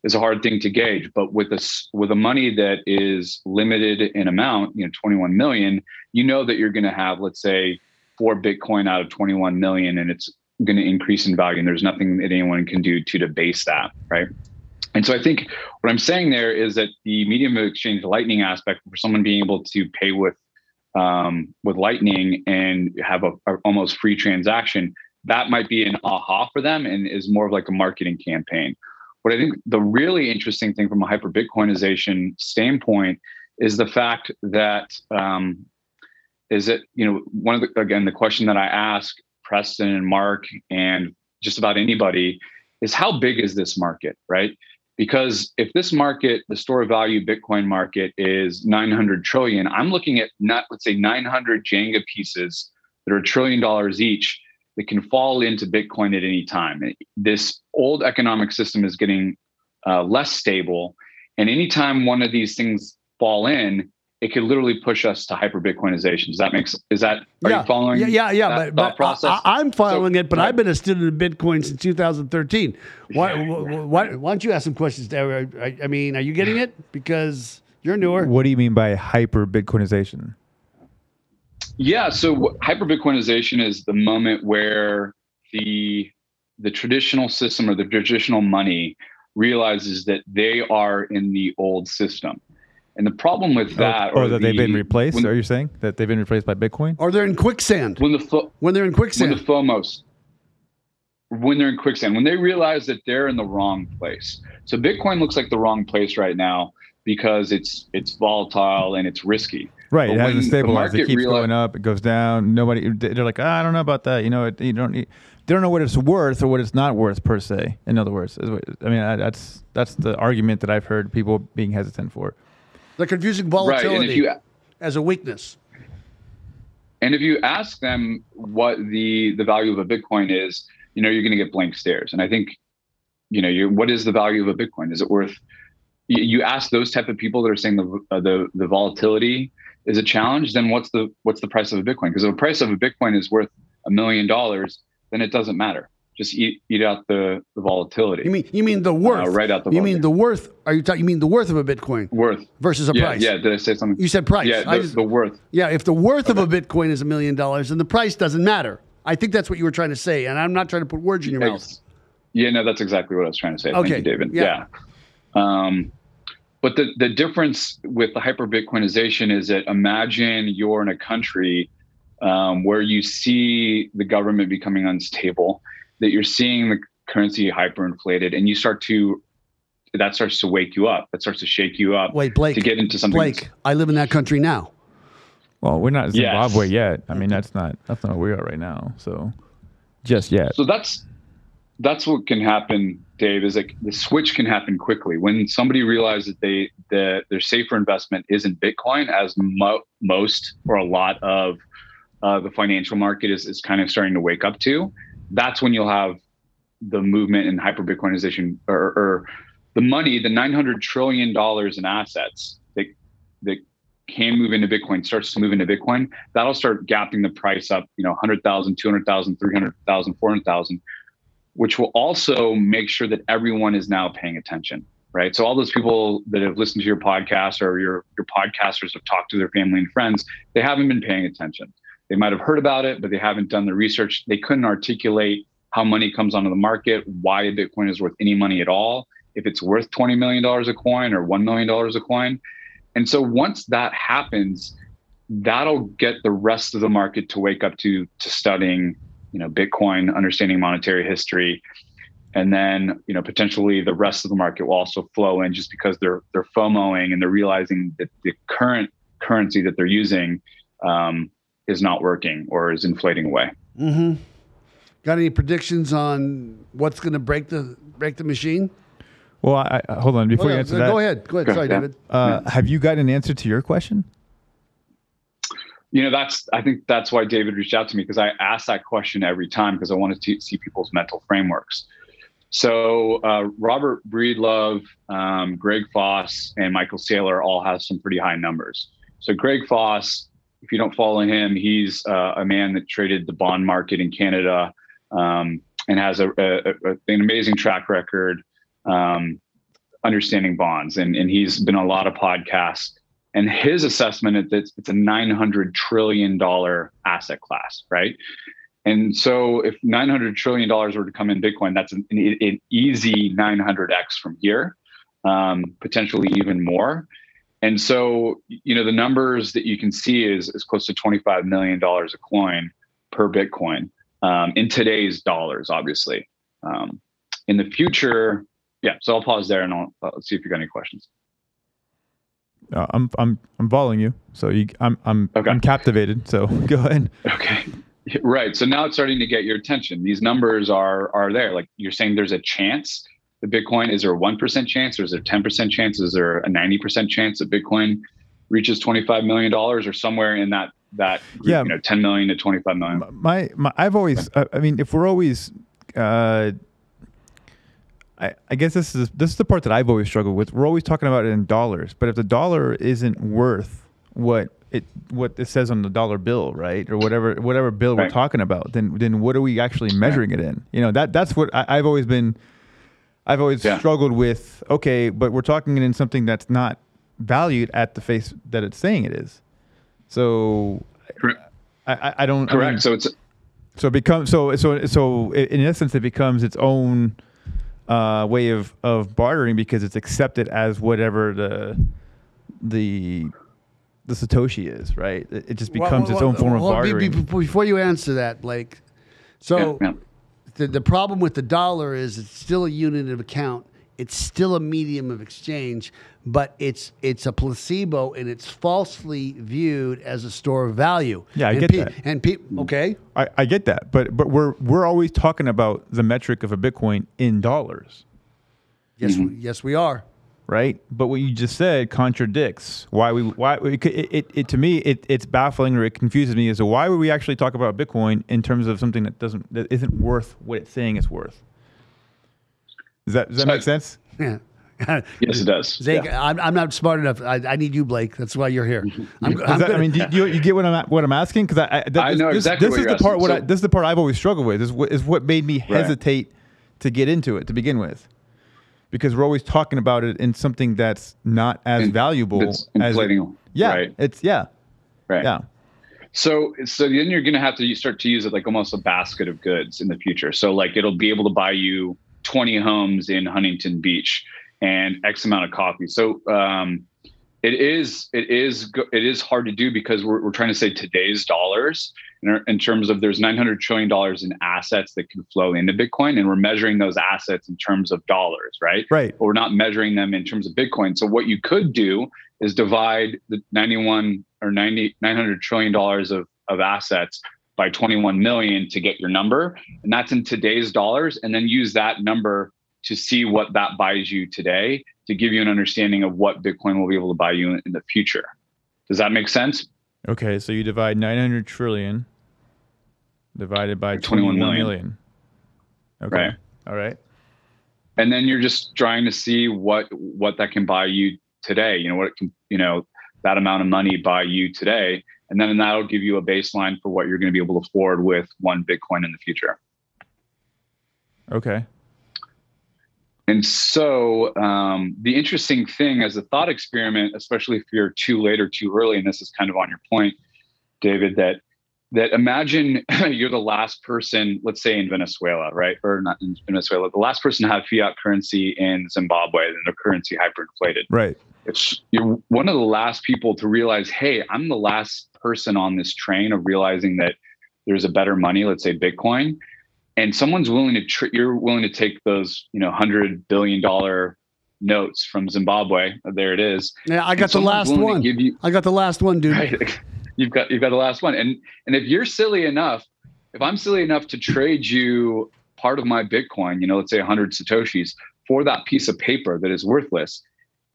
it's a hard thing to gauge. But with a, with a money that is limited in amount, you know, twenty-one million, you know that you're going to have, let's say, four Bitcoin out of twenty-one million, and it's going to increase in value, and there's nothing that anyone can do to debase that, right? And so I think what I'm saying there is that the medium of exchange, the Lightning aspect, for someone being able to pay with um, with Lightning and have a, a almost free transaction, that might be an aha for them and is more of like a marketing campaign. What I think the really interesting thing from a hyper-Bitcoinization standpoint is the fact that um, is that, you know, one of the, again, the question that I ask Preston and Mark and just about anybody is, how big is this market, right? Because if this market, the store of value Bitcoin market, is nine hundred trillion, I'm looking at, not, let's say, nine hundred Jenga pieces that are a trillion dollars each that can fall into Bitcoin at any time. This old economic system is getting uh, less stable. And anytime one of these things fall in, it could literally push us to hyper-Bitcoinization. Does that make sense? Is that, are yeah. you following? Yeah, yeah, yeah. That, but, but process? I, I'm following so, it, but right. I've been a student of Bitcoin since two thousand thirteen. Why, yeah, why, right. why, why don't you ask some questions? I, I mean, are you getting it? Because you're newer. What do you mean by hyper-Bitcoinization? Yeah, so hyper-Bitcoinization is the moment where the the traditional system or the traditional money realizes that they are in the old system. And the problem with that, or, or, or that the, they've been replaced. When, are you saying that they've been replaced by Bitcoin? Or they're in quicksand. When the when they're in quicksand. When the FOMOs. When they're in quicksand. When they realize that they're in the wrong place. So Bitcoin looks like the wrong place right now because it's it's volatile and it's risky. Right. But it hasn't stabilized. It keeps going up. It goes down. Nobody. They're like, oh, I don't know about that. You know, it, you don't. You, they don't know what it's worth or what it's not worth per se. In other words, I mean, I, that's that's the argument that I've heard people being hesitant for. They're confusing volatility right. and if you, as a weakness. And if you ask them what the, the value of a Bitcoin is, you know, you're going to get blank stares. And I think, you know, you're, what is the value of a Bitcoin? Is it worth, you, you ask those type of people that are saying the, uh, the the volatility is a challenge, then what's the what's the price of a Bitcoin? Because if the price of a Bitcoin is worth a million dollars, then it doesn't matter. Just eat eat out the, the volatility. You mean you mean the worth? Uh, right out the. You mean the worth? Are you talking? You mean the worth of a Bitcoin? Worth versus a yeah, price? Yeah. Did I say something? You said price. Yeah. The, I just, the worth. Yeah. If the worth okay. of a Bitcoin is a million dollars, then the price doesn't matter. I think that's what you were trying to say, and I'm not trying to put words in your Ex mouth. Yeah. No, that's exactly what I was trying to say. Okay, thank you, David. Yeah. yeah. Um, but the the difference with the hyper Bitcoinization is that, imagine you're in a country um, where you see the government becoming unstable, that you're seeing the currency hyperinflated, and you start to, that starts to wake you up. That starts to shake you up. Wait, Blake, to get into something. Blake, I live in that country now. Well, we're not Zimbabwe yes. yet. I mean, that's not that's not where we are right now. So, just yet. So that's that's what can happen, Dave. Is like the switch can happen quickly when somebody realizes that they that their safer investment isn't Bitcoin, as mo most or a lot of uh, the financial market is is kind of starting to wake up to. That's when you'll have the movement in hyper-Bitcoinization, or, or the money, the nine hundred trillion dollars in assets that, that can move into Bitcoin, starts to move into Bitcoin. That'll start gapping the price up, you know, one hundred thousand, two hundred thousand, three hundred thousand, four hundred thousand, which will also make sure that everyone is now paying attention, right? So all those people that have listened to your podcast, or your, your podcasters have talked to their family and friends, they haven't been paying attention. They might have heard about it, but they haven't done the research. They couldn't articulate how money comes onto the market, why Bitcoin is worth any money at all, if it's worth twenty million dollars a coin or one million dollars a coin. And so once that happens, that'll get the rest of the market to wake up to, to studying you know, Bitcoin, understanding monetary history. And then, you know, potentially the rest of the market will also flow in just because they're they're FOMOing and they're realizing that the current currency that they're using um, is not working or is inflating away. Mm-hmm. Got any predictions on what's going to break the break the machine? Well, I, I, hold on. Before oh, yeah, you answer so that. Go ahead. Go ahead. Sorry, yeah. David. Uh, yeah. Have you got an answer to your question? You know, that's, I think that's why David reached out to me, because I asked that question every time because I wanted to see people's mental frameworks. So uh, Robert Breedlove, um, Greg Foss, and Michael Saylor all have some pretty high numbers. So Greg Foss, if you don't follow him, he's uh, a man that traded the bond market in Canada um, and has a, a, a, an amazing track record um, understanding bonds. And, and he's been on a lot of podcasts. And his assessment is that it's a nine hundred trillion dollars asset class, right? And so if nine hundred trillion dollars were to come in Bitcoin, that's an, an easy nine hundred X from here, um, potentially even more. And so, you know, the numbers that you can see is, is close to twenty-five million dollars a coin per Bitcoin um, in today's dollars, obviously. Um, in the future, yeah, so I'll pause there and I'll, I'll see if you've got any questions. Uh, I'm I'm I'm following you, so you, I'm I'm okay. I'm captivated. So go ahead. Okay, right. So now it's starting to get your attention. These numbers are are there. Like you're saying, there's a chance that Bitcoin. Is there a one percent chance? Or is there a ten percent chance? Is there a ninety percent chance that Bitcoin reaches twenty-five million dollars or somewhere in that that yeah. you know ten million to twenty-five million? My my I've always I, I mean if we're always. Uh, I, I guess this is this is the part that I've always struggled with. We're always talking about it in dollars, but if the dollar isn't worth what it what it says on the dollar bill, right, or whatever whatever bill right. we're talking about, then then what are we actually measuring right. it in? You know, that that's what I, I've always been. I've always yeah. struggled with. Okay, but we're talking in something that's not valued at the face that it's saying it is. So, correct. I, I, I don't correct. I mean, so it's so it becomes so so so in essence it becomes its own. Uh, way of, of bartering because it's accepted as whatever the the the Satoshi is, right? It, it just becomes well, well, its own well, form well, of bartering. Be, be, before you answer that, Blake, so yeah, yeah. The, the problem with the dollar is it's still a unit of account. It's still a medium of exchange, but it's it's a placebo and it's falsely viewed as a store of value. Yeah, I and get pe- that. And pe- okay, I, I get that. But but we're we're always talking about the metric of a Bitcoin in dollars. Yes, mm-hmm. we, yes we are. Right, but what you just said contradicts why we why it it, it to me it it's baffling or it confuses me as to why would we actually talk about Bitcoin in terms of something that doesn't that isn't worth what it's saying it's worth. Does that, does that make sense? Yeah. Yes, it does. Zay, yeah. I'm, I'm not smart enough. I, I need you, Blake. That's why you're here. I'm, I'm that, gonna, I mean, do you, do you get what I'm what I'm asking? Because I, I, I know this, exactly. This, what this you're is the part. What so, I, this is the part I've always struggled with. Is what is what made me hesitate right. to get into it to begin with, because we're always talking about it in something that's not as in, valuable as inflating. Yeah, right. it's yeah, right. Yeah. So, so then you're going to have to start to use it like almost a basket of goods in the future. So, like it'll be able to buy you twenty homes in Huntington Beach and X amount of coffee. So um, it is it is it is hard to do because we're, we're trying to say today's dollars in, in terms of there's nine hundred trillion dollars in assets that can flow into Bitcoin, and we're measuring those assets in terms of dollars, right? Right. But we're not measuring them in terms of Bitcoin. So what you could do is divide the ninety-one or ninety nine hundred trillion dollars of, of assets by twenty-one million to get your number. And that's in today's dollars. And then use that number to see what that buys you today to give you an understanding of what Bitcoin will be able to buy you in the future. Does that make sense? Okay. So you divide nine hundred trillion divided by twenty-one million. Okay. Right. All right. And then you're just trying to see what, what that can buy you today. You know, what it can, you know, that amount of money buy you today. And then that'll give you a baseline for what you're going to be able to afford with one Bitcoin in the future. Okay. And so um, the interesting thing as a thought experiment, especially if you're too late or too early, and this is kind of on your point, David, that that imagine you're the last person, let's say in Venezuela, right? Or not in Venezuela, the last person to have fiat currency in Zimbabwe, and their currency hyperinflated. Right. If you're one of the last people to realize, hey, I'm the last person on this train of realizing that there's a better money, let's say Bitcoin, and someone's willing to, tr- you're willing to take those, you know, one hundred billion dollars notes from Zimbabwe. There it is. Yeah, I got the last one. You, I got the last one, dude. Right? You've got, you've got the last one. And, and if you're silly enough, if I'm silly enough to trade you part of my Bitcoin, you know, let's say one hundred Satoshis for that piece of paper that is worthless,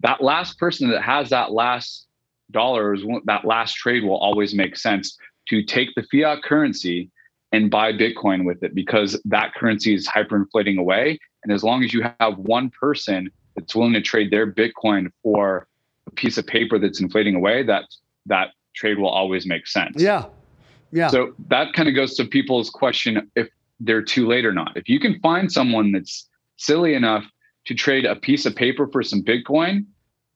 that last person that has that last dollars, that last trade will always make sense to take the fiat currency and buy Bitcoin with it, because that currency is hyperinflating away. And as long as you have one person that's willing to trade their Bitcoin for a piece of paper that's inflating away, that that trade will always make sense. Yeah. Yeah. So that kind of goes to people's question if they're too late or not. If you can find someone that's silly enough to trade a piece of paper for some Bitcoin,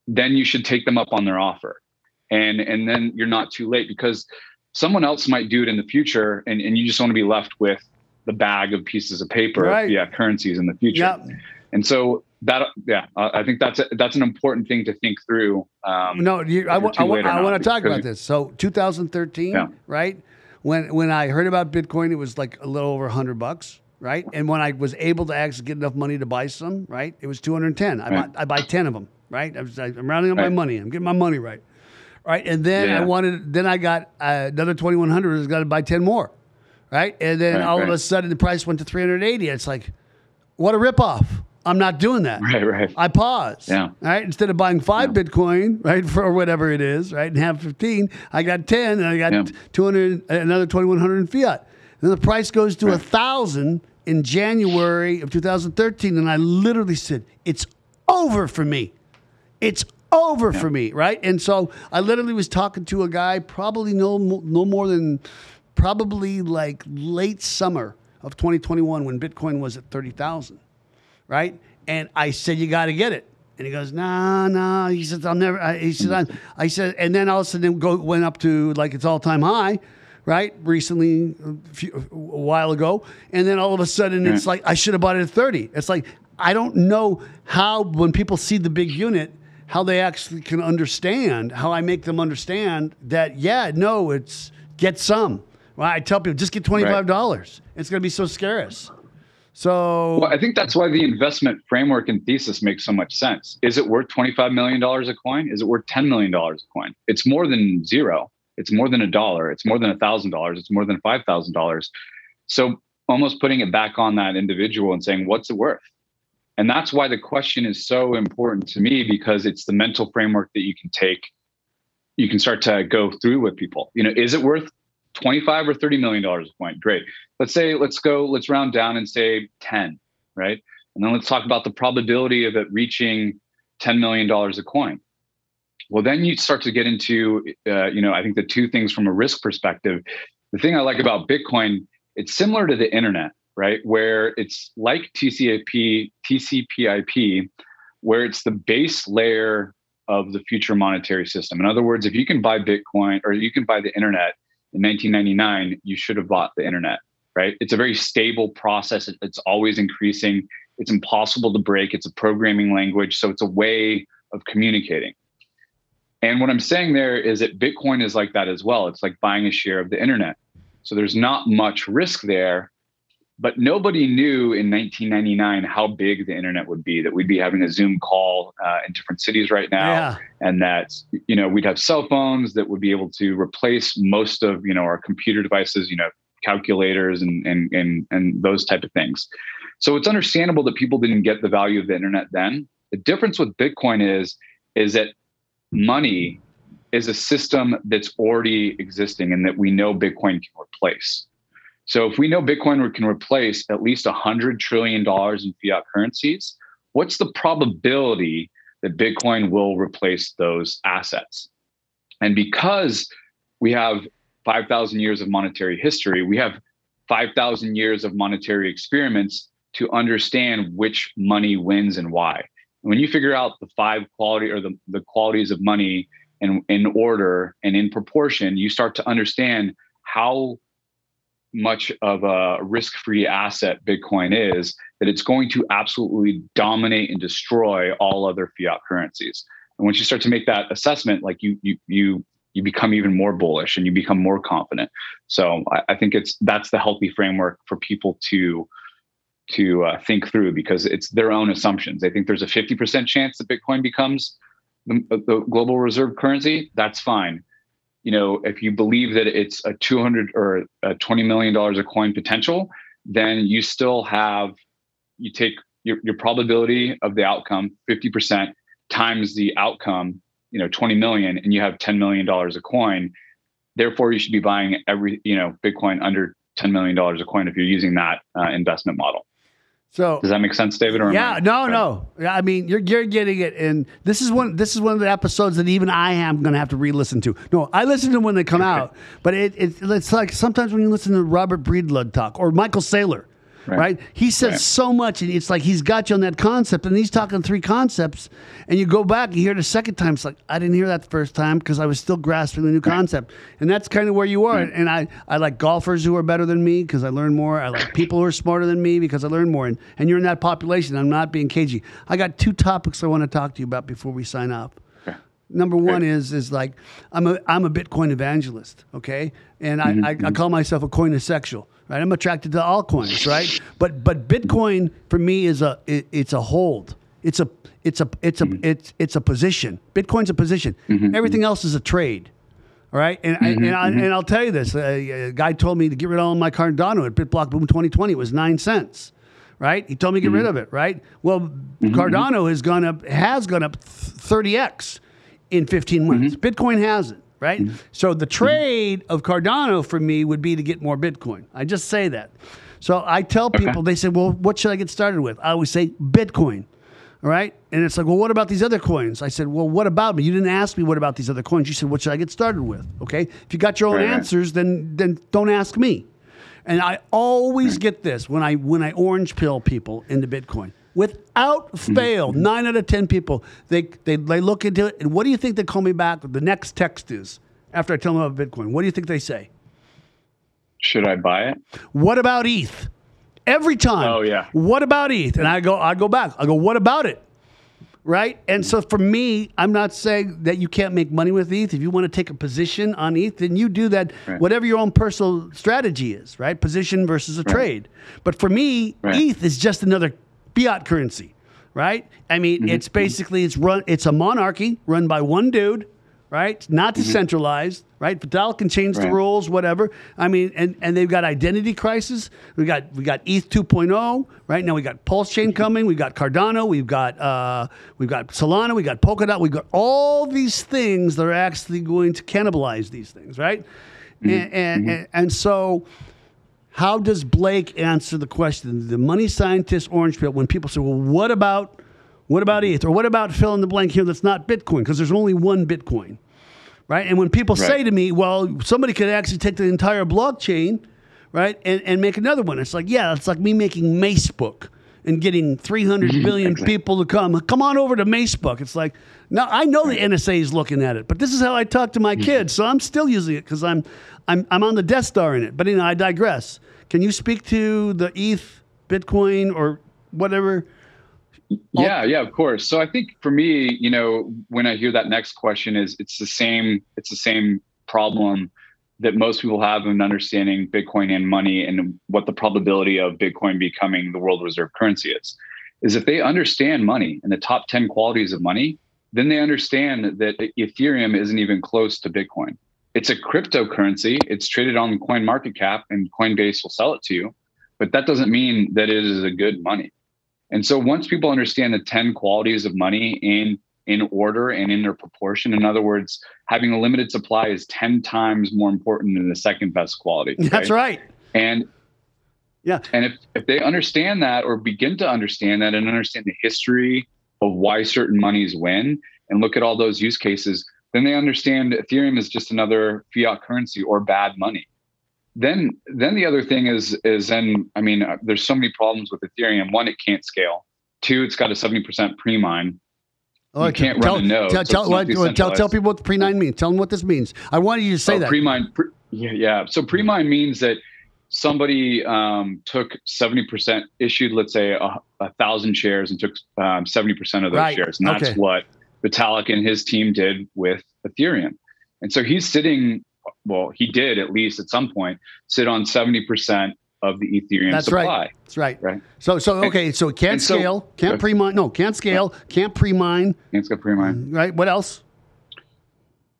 then you should take them up on their offer. And and then you're not too late, because someone else might do it in the future, and, and you just want to be left with the bag of pieces of paper, right? Yeah, currencies in the future. Yep. And so that, yeah, I think that's a, that's an important thing to think through. Um, no, you, I, w- I, w- I want to talk about this. So two thousand thirteen, yeah. Right? When when I heard about Bitcoin, it was like a little over one hundred bucks, right? And when I was able to actually get enough money to buy some, right, it was two hundred ten. I right. bought, I buy ten of them, right? I was, I'm rounding up right. my money. I'm getting my money right, right? And then yeah. I wanted. Then I got uh, another twenty-one hundred. I got to buy ten more, right? And then right, all right. of a sudden, the price went to three hundred eighty. It's like, what a ripoff! I'm not doing that. Right, right. I pause. Yeah. Right. Instead of buying five yeah. Bitcoin, right, for whatever it is, right, and have fifteen, I got ten, and I got yeah. two hundred, another twenty-one hundred in fiat. Then the price goes to a right. thousand in January of two thousand thirteen, and I literally said, "It's over for me. It's over yeah. for me." Right. And so I literally was talking to a guy, probably no no more than probably like late summer of twenty twenty-one when Bitcoin was at thirty thousand. Right? And I said, you got to get it. And he goes, nah, nah. He says, I'll never. I, he said, I'm, I said, and then all of a sudden it go, went up to like its all time high, right? Recently, a, few, a while ago. And then all of a sudden right. it's like, I should have bought it at thirty. It's like, I don't know how, when people see the big unit, how they actually can understand, how I make them understand that, yeah, no, it's get some. Well, I tell people, just get twenty-five dollars. Right. It's going to be so scarce. So well, I think that's why the investment framework and thesis makes so much sense. Is it worth twenty-five million dollars a coin? Is it worth ten million dollars a coin? It's more than zero. It's more than a dollar. It's more than a thousand dollars. It's more than five thousand dollars. So almost putting it back on that individual and saying, what's it worth? And that's why the question is so important to me, because it's the mental framework that you can take. You can start to go through with people, you know, is it worth twenty-five or thirty million dollars a coin? Great. Let's say, let's go, let's round down and say ten, right? And then let's talk about the probability of it reaching ten million dollars a coin. Well, then you start to get into, uh, you know, I think the two things from a risk perspective. The thing I like about Bitcoin, it's similar to the internet, right? Where it's like T C P I P, where it's the base layer of the future monetary system. In other words, if you can buy Bitcoin or you can buy the internet, in nineteen ninety-nine, you should have bought the internet, right? It's a very stable process. It's always increasing. It's impossible to break. It's a programming language. So it's a way of communicating. And what I'm saying there is that Bitcoin is like that as well. It's like buying a share of the internet. So there's not much risk there, but nobody knew in nineteen ninety-nine how big the internet would be, that we'd be having a Zoom call uh, in different cities right now. Yeah. And that, you know, we'd have cell phones that would be able to replace most of, you know, our computer devices, you know, calculators and, and, and, and those type of things. So it's understandable that people didn't get the value of the internet then. The difference with Bitcoin is, is that money is a system that's already existing and that we know Bitcoin can replace. So if we know Bitcoin can replace at least one hundred trillion dollars in fiat currencies, what's the probability that Bitcoin will replace those assets? And because we have five thousand years of monetary history, we have five thousand years of monetary experiments to understand which money wins and why. And when you figure out the five quality or the, the qualities of money in, in order and in proportion, you start to understand how much of a risk-free asset Bitcoin is, that it's going to absolutely dominate and destroy all other fiat currencies. And once you start to make that assessment, like you you you you become even more bullish and you become more confident. So I, I think it's that's the healthy framework for people to to uh, think through, because it's their own assumptions. They think there's a fifty percent chance that Bitcoin becomes the, the global reserve currency. That's fine. You know, if you believe that it's a two hundred or a twenty million dollars a coin potential, then you still have, you take your, your probability of the outcome, fifty percent times the outcome, you know, twenty million, and you have ten million dollars a coin. Therefore, you should be buying every, you know, Bitcoin under ten million dollars a coin if you're using that uh, investment model. So does that make sense, David? Or yeah, no, right? no. I mean, you're you're getting it, and this is one this is one of the episodes that even I am going to have to re-listen to. No, I listen to them when they come okay. out, but it, it it's like sometimes when you listen to Robert Breedlove talk or Michael Saylor, right? right? He says right. so much, and it's like he's got you on that concept, and he's talking three concepts, and you go back and hear it a second time. It's like I didn't hear that the first time because I was still grasping the new right. concept, and that's kind of where you are. Right. And I I like golfers who are better than me because I learn more. I like people who are smarter than me because I learn more. And and you're in that population. I'm not being cagey. I got two topics I want to talk to you about before we sign off. Number one is is like I'm a I'm a Bitcoin evangelist, okay, and I, mm-hmm. I, I call myself a coinosexual, right? I'm attracted to all coins, right? But but Bitcoin for me is a it, it's a hold, it's a it's a it's a mm-hmm. it's it's a position. Bitcoin's a position. Mm-hmm. Everything else is a trade, all right? And mm-hmm. I, and, I, and I'll tell you this: a, a guy told me to get rid of all my Cardano at BitBlockBoom twenty twenty. It was nine cents. Right, he told me to get mm-hmm. rid of it. Right. Well, mm-hmm. Cardano has gone up has gone up thirty x. In fifteen months. Mm-hmm. Bitcoin hasn't, right? Mm-hmm. So the trade mm-hmm. of Cardano for me would be to get more Bitcoin. I just say that. So I tell okay. people, they say, well, what should I get started with? I always say Bitcoin, all right? And it's like, well, what about these other coins? I said, well, what about me? You didn't ask me what about these other coins. You said, what should I get started with, okay? If you got your own right. answers, then then don't ask me. And I always right. get this when I when I orange pill people into Bitcoin. Without fail, mm-hmm. nine out of ten people, they, they they look into it, and what do you think they call me back? The next text is, after I tell them about Bitcoin, what do you think they say? Should I buy it? What about E T H? Every time. Oh, yeah. What about E T H? And I go, I go back. I go, what about it? Right? And so for me, I'm not saying that you can't make money with E T H. If you want to take a position on E T H, then you do that, right. whatever your own personal strategy is, right? Position versus a right. trade. But for me, right. E T H is just another fiat currency, right? I mean, mm-hmm. it's basically it's run. It's a monarchy run by one dude, right? It's not mm-hmm. decentralized, right? Fidel can change right. the rules, whatever. I mean, and, and they've got identity crisis. We got we got E T H two point oh, right? Now we got Pulse Chain coming. We got Cardano. We've got uh, we've got Solana. We got Polkadot. We've got all these things that are actually going to cannibalize these things, right? Mm-hmm. And, and, mm-hmm. and and so. How does Blake answer the question? The money scientist orange pill, when people say, well, what about what about E T H? Or what about fill in the blank here that's not Bitcoin? Because there's only one Bitcoin, right? And when people right. say to me, well, somebody could actually take the entire blockchain, right, and, and make another one. It's like, yeah, it's like me making Macebook and getting three hundred billion exactly. people to come. Come on over to Macebook. It's like, now I know the N S A is looking at it, but this is how I talk to my kids, so I'm still using it because I'm, I'm, I'm on the Death Star in it. But, you know, I digress. Can you speak to the E T H, Bitcoin, or whatever? Yeah, yeah, of course. So I think for me, you know, when I hear that next question, is it's the same, it's the same problem that most people have in understanding Bitcoin and money and what the probability of Bitcoin becoming the world reserve currency is. Is if they understand money and the top ten qualities of money, then they understand that Ethereum isn't even close to Bitcoin. It's a cryptocurrency. It's traded on CoinMarketCap, and Coinbase will sell it to you. But that doesn't mean that it is a good money. And so once people understand the ten qualities of money in, in order and in their proportion, in other words, having a limited supply is ten times more important than the second best quality. Right? That's right. And yeah. And if, if they understand that or begin to understand that and understand the history of why certain monies win and look at all those use cases, then they understand Ethereum is just another fiat currency or bad money. Then, then the other thing is, is then, I mean, there's so many problems with Ethereum. One, it can't scale. Two, it's got a seventy percent pre-mine. Oh, you can't tell, run a node. Tell, so tell, well, tell, tell people what pre-mine means. Tell them what this means. I wanted you to say oh, that. Pre-mine, pre, yeah, yeah. So pre-mine means that somebody um, took seventy percent, issued, let's say, a, a thousand shares and took um, seventy percent of those right. shares. And that's okay. what Vitalik and his team did with Ethereum. And so he's sitting, well, he did at least at some point sit on seventy percent of the Ethereum That's supply. Right. That's right. Right. So, so okay. So it can't so, scale, can't pre-mine. No, can't scale, can't pre-mine. Can't pre-mine. Right. What else?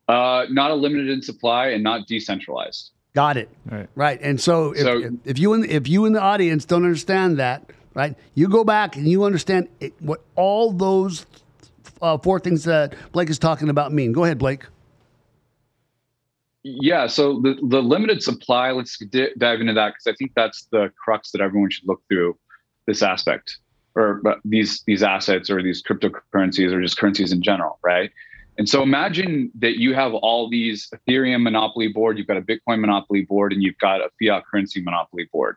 Uh, not a limited in supply and not decentralized. Got it. Right. Right. And so if, so, if, if you in if you in the audience don't understand that, right, you go back and you understand it, what all those uh, four things that Blake is talking about mean. Go ahead, Blake. Yeah, so the, the limited supply, let's di dive into that, because I think that's the crux that everyone should look through this aspect, or uh, these these assets or these cryptocurrencies or just currencies in general, right? And so imagine that you have all these Ethereum monopoly board, you've got a Bitcoin monopoly board, and you've got a fiat currency monopoly board.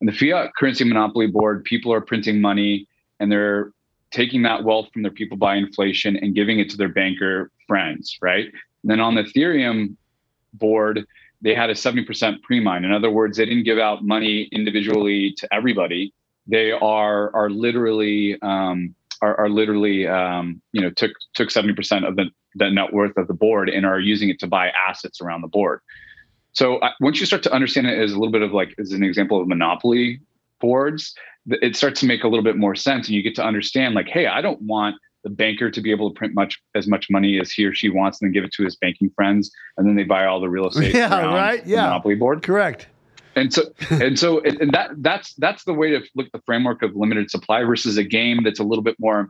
And the fiat currency monopoly board, people are printing money, and they're taking that wealth from their people by inflation and giving it to their banker friends, right? And then on the Ethereum board, they had a seventy percent pre-mine. In other words, they didn't give out money individually to everybody. They are are literally um, are, are literally um, you know took took seventy percent of the, the net worth of the board and are using it to buy assets around the board. So I, once you start to understand it as a little bit of like as an example of monopoly boards, it starts to make a little bit more sense, and you get to understand like, hey, I don't want the banker to be able to print much as much money as he or she wants and then give it to his banking friends. And then they buy all the real estate. Yeah, around right. Yeah. The monopoly board. Correct. And so, and so, and that, that's, that's the way to look at the framework of limited supply versus a game that's a little bit more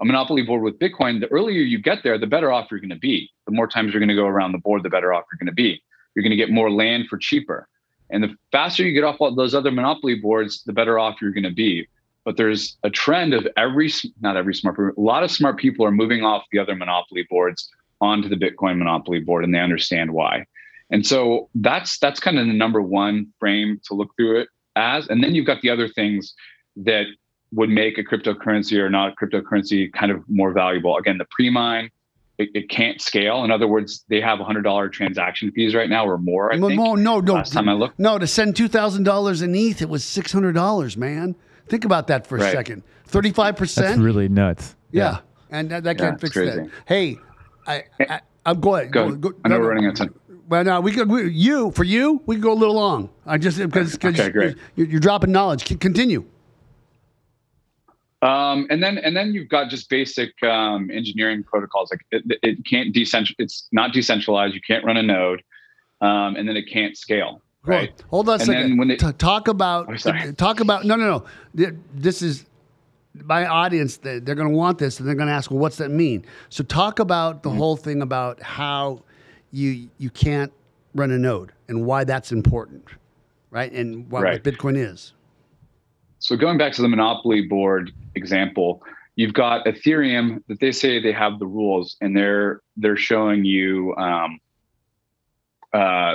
a monopoly board with Bitcoin. The earlier you get there, the better off you're going to be. The more times you're going to go around the board, the better off you're going to be. You're going to get more land for cheaper. And the faster you get off all those other monopoly boards, the better off you're going to be. But there's a trend of every, not every smart, a lot of smart people are moving off the other monopoly boards onto the Bitcoin monopoly board, and they understand why. And so that's that's kind of the number one frame to look through it as. And then you've got the other things that would make a cryptocurrency or not a cryptocurrency kind of more valuable. Again, the pre-mine, it, it can't scale. In other words, they have one hundred dollar transaction fees right now or more, I no, think. No, no, no. Last time I looked. No, to send two thousand dollars in E T H, it was six hundred dollars, man. Think about that for a right. second. thirty-five percent. That's really nuts. Yeah. yeah. And that, that yeah, can't fix crazy. that. Hey, I, I, I'm going. Go, go, I know no, we're running out of time. Well, no, we could, we, you, for you, we can go a little long. I just, because okay, you're, you're, you're dropping knowledge. Continue. Um, and then, and then you've got just basic um, engineering protocols. Like it, it can't decentral, it's not decentralized. You can't run a node. Um, and then it can't scale. Right. Well, hold on a and second. When they, talk about, oh, talk about, no, no, no. This is my audience. They're going to want this, and they're going to ask, well, what's that mean? So talk about the mm-hmm. whole thing about how you, you can't run a node and why that's important, right? And what, right. what Bitcoin is. So going back to the monopoly board example, you've got Ethereum that they say they have the rules, and they're, they're showing you, um, uh,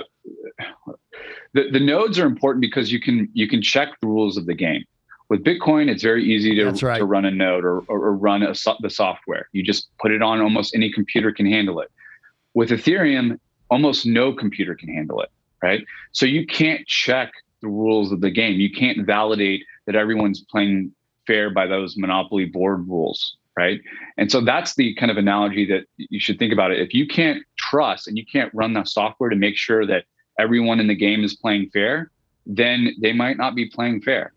The, the nodes are important because you can you can check the rules of the game. With Bitcoin, it's very easy to, right. to run a node or, or, or run a, the software. You just put it on, almost any computer can handle it. With Ethereum, almost no computer can handle it, right? So you can't check the rules of the game. You can't validate that everyone's playing fair by those monopoly board rules, right? And so that's the kind of analogy that you should think about it. If you can't trust and you can't run the software to make sure that everyone in the game is playing fair, then they might not be playing fair.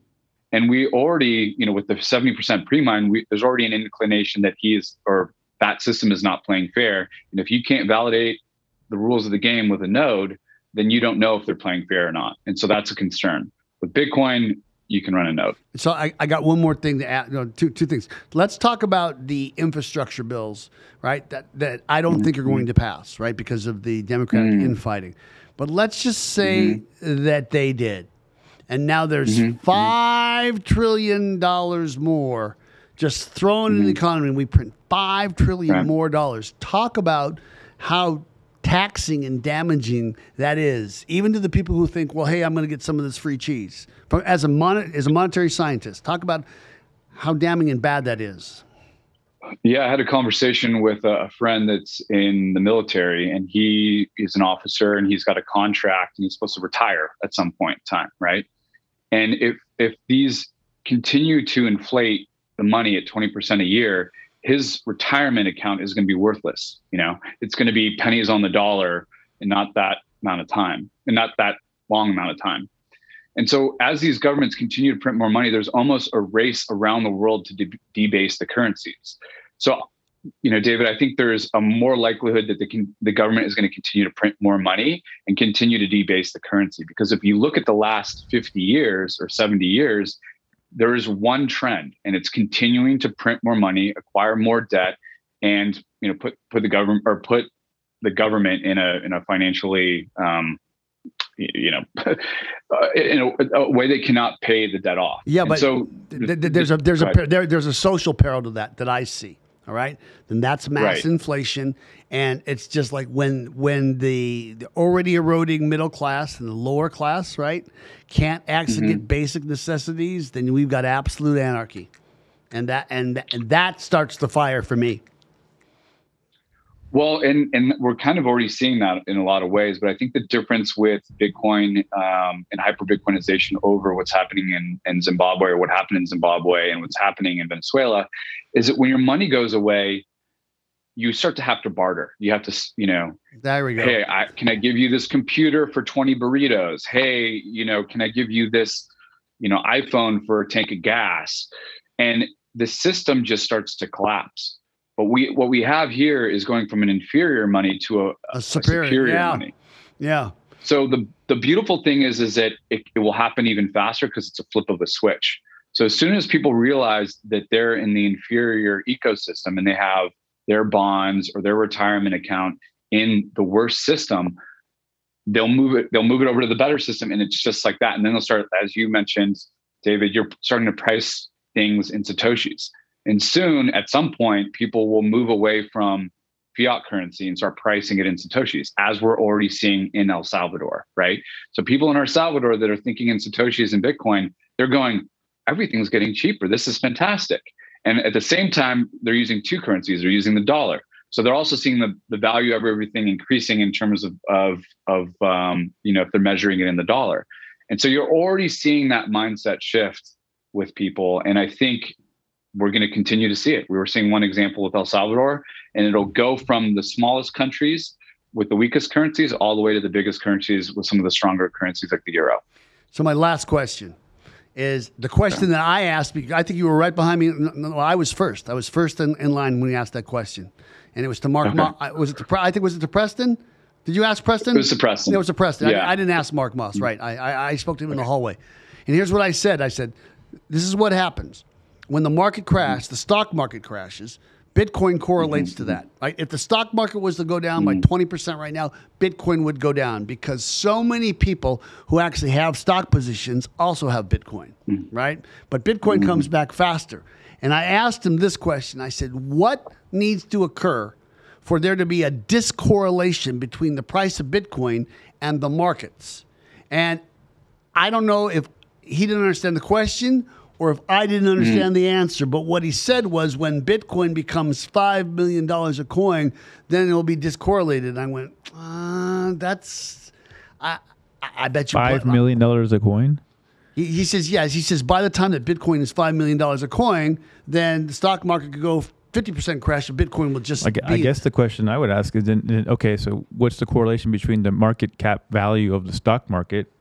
And we already, you know, with the seventy percent pre-mine, we, there's already an inclination that he is, or that system is not playing fair. And if you can't validate the rules of the game with a node, then you don't know if they're playing fair or not. And so that's a concern. With Bitcoin, you can run a node. So I, I got one more thing to add, no, two, two things. Let's talk about the infrastructure bills, right? That, that I don't mm-hmm. think are going to pass, right? Because of the Democratic mm-hmm. infighting. But let's just say mm-hmm. that they did. And now there's mm-hmm. five trillion dollars more just thrown mm-hmm. in the economy. We print five trillion dollars right. more dollars. Talk about how taxing and damaging that is, even to the people who think, well, hey, I'm going to get some of this free cheese. From, as, a mon as a monetary scientist, talk about how damning and bad that is. Yeah, I had a conversation with a friend that's in the military, and he is an officer, and he's got a contract, and he's supposed to retire at some point in time, right? And if if these continue to inflate the money at twenty percent a year, his retirement account is going to be worthless. You know, it's going to be pennies on the dollar in not that amount of time, and not that long amount of time. And so as these governments continue to print more money, there's almost a race around the world to de- debase the currencies. So, you know, David, I think there's a more likelihood that the, con- the government is going to continue to print more money and continue to debase the currency. Because if you look at the last fifty years or seventy years, there is one trend, and it's continuing to print more money, acquire more debt, and, you know, put, put the government or put the government in a, in a financially, um, you know, in a, a way they cannot pay the debt off. Yeah, and but so th- th- there's a there's a there, there's a social peril to that that I see. All right, then that's mass right. inflation, and it's just like when when the, the already eroding middle class and the lower class, right, can't actually mm-hmm. get basic necessities, then we've got absolute anarchy, and that and th- and that starts the fire for me. Well, and and we're kind of already seeing that in a lot of ways, but I think the difference with Bitcoin um, and hyper-Bitcoinization over what's happening in, in Zimbabwe or what happened in Zimbabwe and what's happening in Venezuela is that when your money goes away, you start to have to barter. You have to, you know, there we go. Hey, I, can I give you this computer for twenty burritos? Hey, you know, can I give you this, you know, iPhone for a tank of gas? And the system just starts to collapse. But we what we have here is going from an inferior money to a, a superior, a superior yeah. money. Yeah. So the, the beautiful thing is, is that it, it will happen even faster because it's a flip of a switch. So as soon as people realize that they're in the inferior ecosystem and they have their bonds or their retirement account in the worst system, they'll move it, they'll move it over to the better system. And it's just like that. And then they'll start, as you mentioned, David, you're starting to price things in Satoshis. And soon, at some point, people will move away from fiat currency and start pricing it in Satoshis, as we're already seeing in El Salvador, right? So people in El Salvador that are thinking in Satoshis and Bitcoin, they're going, everything's getting cheaper. This is fantastic. And at the same time, they're using two currencies. They're using the dollar. So they're also seeing the, the value of everything increasing in terms of, of, of um, you know, if they're measuring it in the dollar. And so you're already seeing that mindset shift with people. And I think we're going to continue to see it. We were seeing one example with El Salvador, and it'll go from the smallest countries with the weakest currencies all the way to the biggest currencies with some of the stronger currencies like the euro. So my last question is the question okay. that I asked, because I think you were right behind me. No, I was first. I was first in, in line when you asked that question. And it was to Mark okay. Moss. Was it to, I think, was it to Preston? Did you ask Preston? It was to Preston. It was to Preston. Yeah. I, I didn't ask Mark Moss, right? I, I, I spoke to him okay. in the hallway. And here's what I said. I said, this is what happens. When the market crashed, the stock market crashes, Bitcoin correlates mm-hmm. to that. Right? If the stock market was to go down mm-hmm. by twenty percent right now, Bitcoin would go down because so many people who actually have stock positions also have Bitcoin, mm-hmm. right? But Bitcoin mm-hmm. comes back faster. And I asked him this question. I said, what needs to occur for there to be a discorrelation between the price of Bitcoin and the markets? And I don't know if he didn't understand the question or if I didn't understand mm. the answer. But what he said was when Bitcoin becomes five million dollars a coin, then it will be discorrelated. And I went, uh, that's, I, I bet you. five million dollars a coin? He, he says, yes. He says, by the time that Bitcoin is five million dollars a coin, then the stock market could go fifty percent crash and Bitcoin will just I, be. I guess the question I would ask is, then, okay, so what's the correlation between the market cap value of the stock market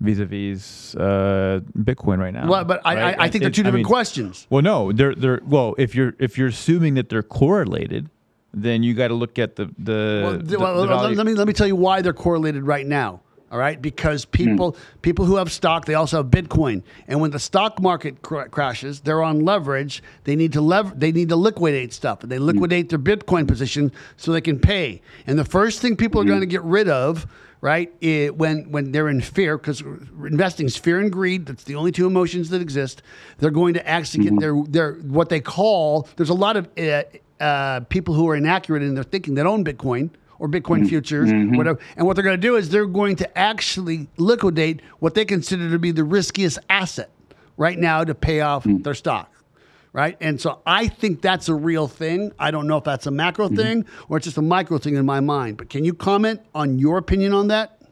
vis-a-vis uh, Bitcoin right now? Well, but I, right? I, I think they're two different I mean, questions. Well, no, they're they're well. If you're if you're assuming that they're correlated, then you got to look at the the. Well, the, well the let me let me tell you why they're correlated right now. All right, because people mm. people who have stock, they also have Bitcoin, and when the stock market cr- crashes, they're on leverage. They need to lever- they need to liquidate stuff. They liquidate mm. their Bitcoin position so they can pay. And the first thing people are mm. going to get rid of, right, it, when when they're in fear, because investing is fear and greed. That's the only two emotions that exist. They're going to actually get mm-hmm. their their what they call. There's a lot of uh, uh, people who are inaccurate in their thinking that own Bitcoin or Bitcoin futures, mm-hmm. whatever. And what they're going to do is they're going to actually liquidate what they consider to be the riskiest asset right now to pay off mm. their stock, right? And so I think that's a real thing. I don't know if that's a macro mm-hmm. thing or it's just a micro thing in my mind. But can you comment on your opinion on that?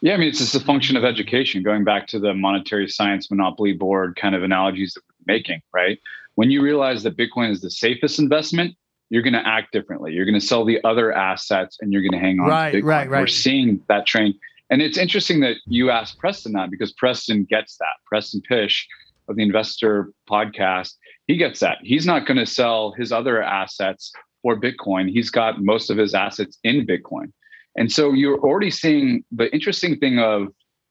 Yeah, I mean, it's just a function of education, going back to the monetary science monopoly board kind of analogies that making, right? When you realize that Bitcoin is the safest investment, you're going to act differently. You're going to sell the other assets and you're going to hang on right, to Bitcoin. Right, right. We're seeing that train. And it's interesting that you asked Preston that, because Preston gets that. Preston Pysh of the Investor Podcast, he gets that. He's not going to sell his other assets for Bitcoin. He's got most of his assets in Bitcoin. And so you're already seeing the interesting thing of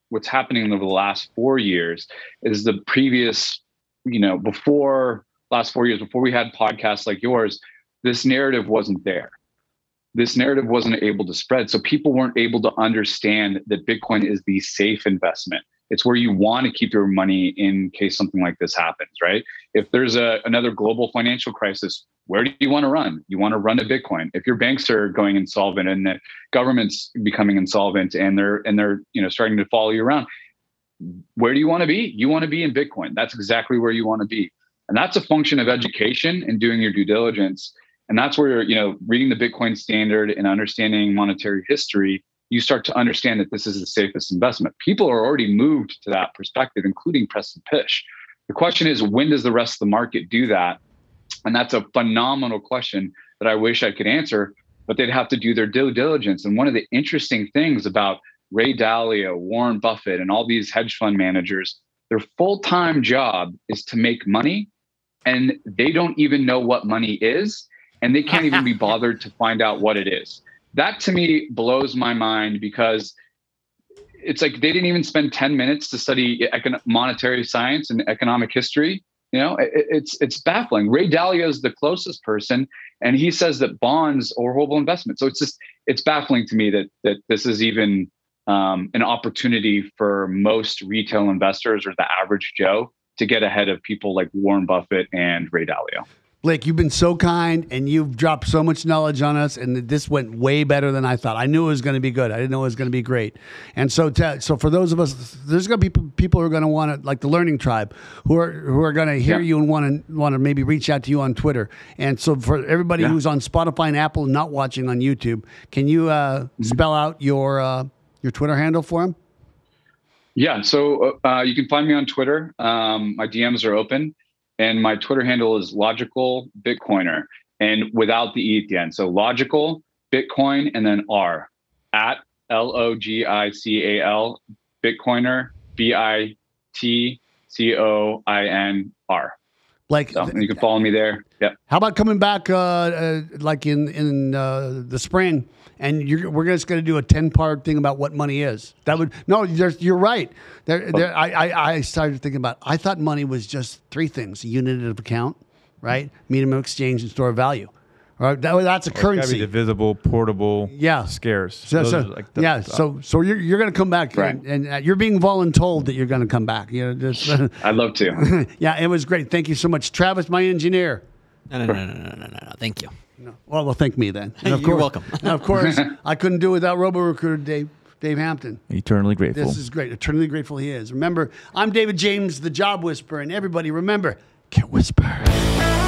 what's happening over the last four years is the previous, you know, before last four years, before we had podcasts like yours, this narrative wasn't there. This narrative wasn't able to spread. So people weren't able to understand that Bitcoin is the safe investment. It's where you want to keep your money in case something like this happens, right? If there's a, another global financial crisis, where do you want to run? You want to run to Bitcoin. If your banks are going insolvent and the government's becoming insolvent and they're and they're you know starting to follow you around, where do you want to be? You want to be in Bitcoin. That's exactly where you want to be. And that's a function of education and doing your due diligence. And that's where, you know, reading the Bitcoin Standard and understanding monetary history, you start to understand that this is the safest investment. People are already moved to that perspective, including Preston Pysh. The question is, when does the rest of the market do that? And that's a phenomenal question that I wish I could answer, but they'd have to do their due diligence. And one of the interesting things about Ray Dalio, Warren Buffett, and all these hedge fund managers, their full-time job is to make money, and they don't even know what money is. And they can't even be bothered to find out what it is. That to me blows my mind, because it's like they didn't even spend ten minutes to study econ- monetary science and economic history. You know, it, it's it's baffling. Ray Dalio is the closest person, and he says that bonds are horrible investments. So it's just it's baffling to me that that this is even um, an opportunity for most retail investors or the average Joe to get ahead of people like Warren Buffett and Ray Dalio. Blake, you've been so kind, and you've dropped so much knowledge on us, and this went way better than I thought. I knew it was going to be good. I didn't know it was going to be great. And so to, so for those of us, there's going to be people who are going to want to, like the Learning Tribe, who are who are going to hear yeah. you and want to want to maybe reach out to you on Twitter. And so for everybody yeah. who's on Spotify and Apple and not watching on YouTube, can you uh, spell out your, uh, your Twitter handle for them? Yeah, so uh, you can find me on Twitter. Um, my D Ms are open. And my Twitter handle is Logical Bitcoiner, and without the E at the end. So Logical Bitcoin and then R at L O G I C A L Bitcoiner, B I T C O I N R. Like, so, and you can follow me there. Yep. How about coming back uh, uh, like in in uh, the spring, and you're, we're just going to do a ten part thing about what money is. That would no, you're right. There, there, I, I, I started thinking about. I thought money was just three things: a unit of account, right? Medium of exchange, and store of value. Right? That, that's a well, currency. It's gotta be divisible, portable, yeah, scarce. So, so like the, yeah, the, so so you're you're going to come back, right. and, and you're being voluntold that you're going to come back. You know, just I'd love to. Yeah, it was great. Thank you so much, Travis, my engineer. No, no, no, no, no, no, no, no. Thank you. No. Well, well, thank me then. And of You're course, welcome. And of course, I couldn't do it without RoboRecruiter Dave, Dave Hampton. Eternally grateful. This is great. Eternally grateful he is. Remember, I'm David James, the Job Whisperer, and everybody remember, get whispered.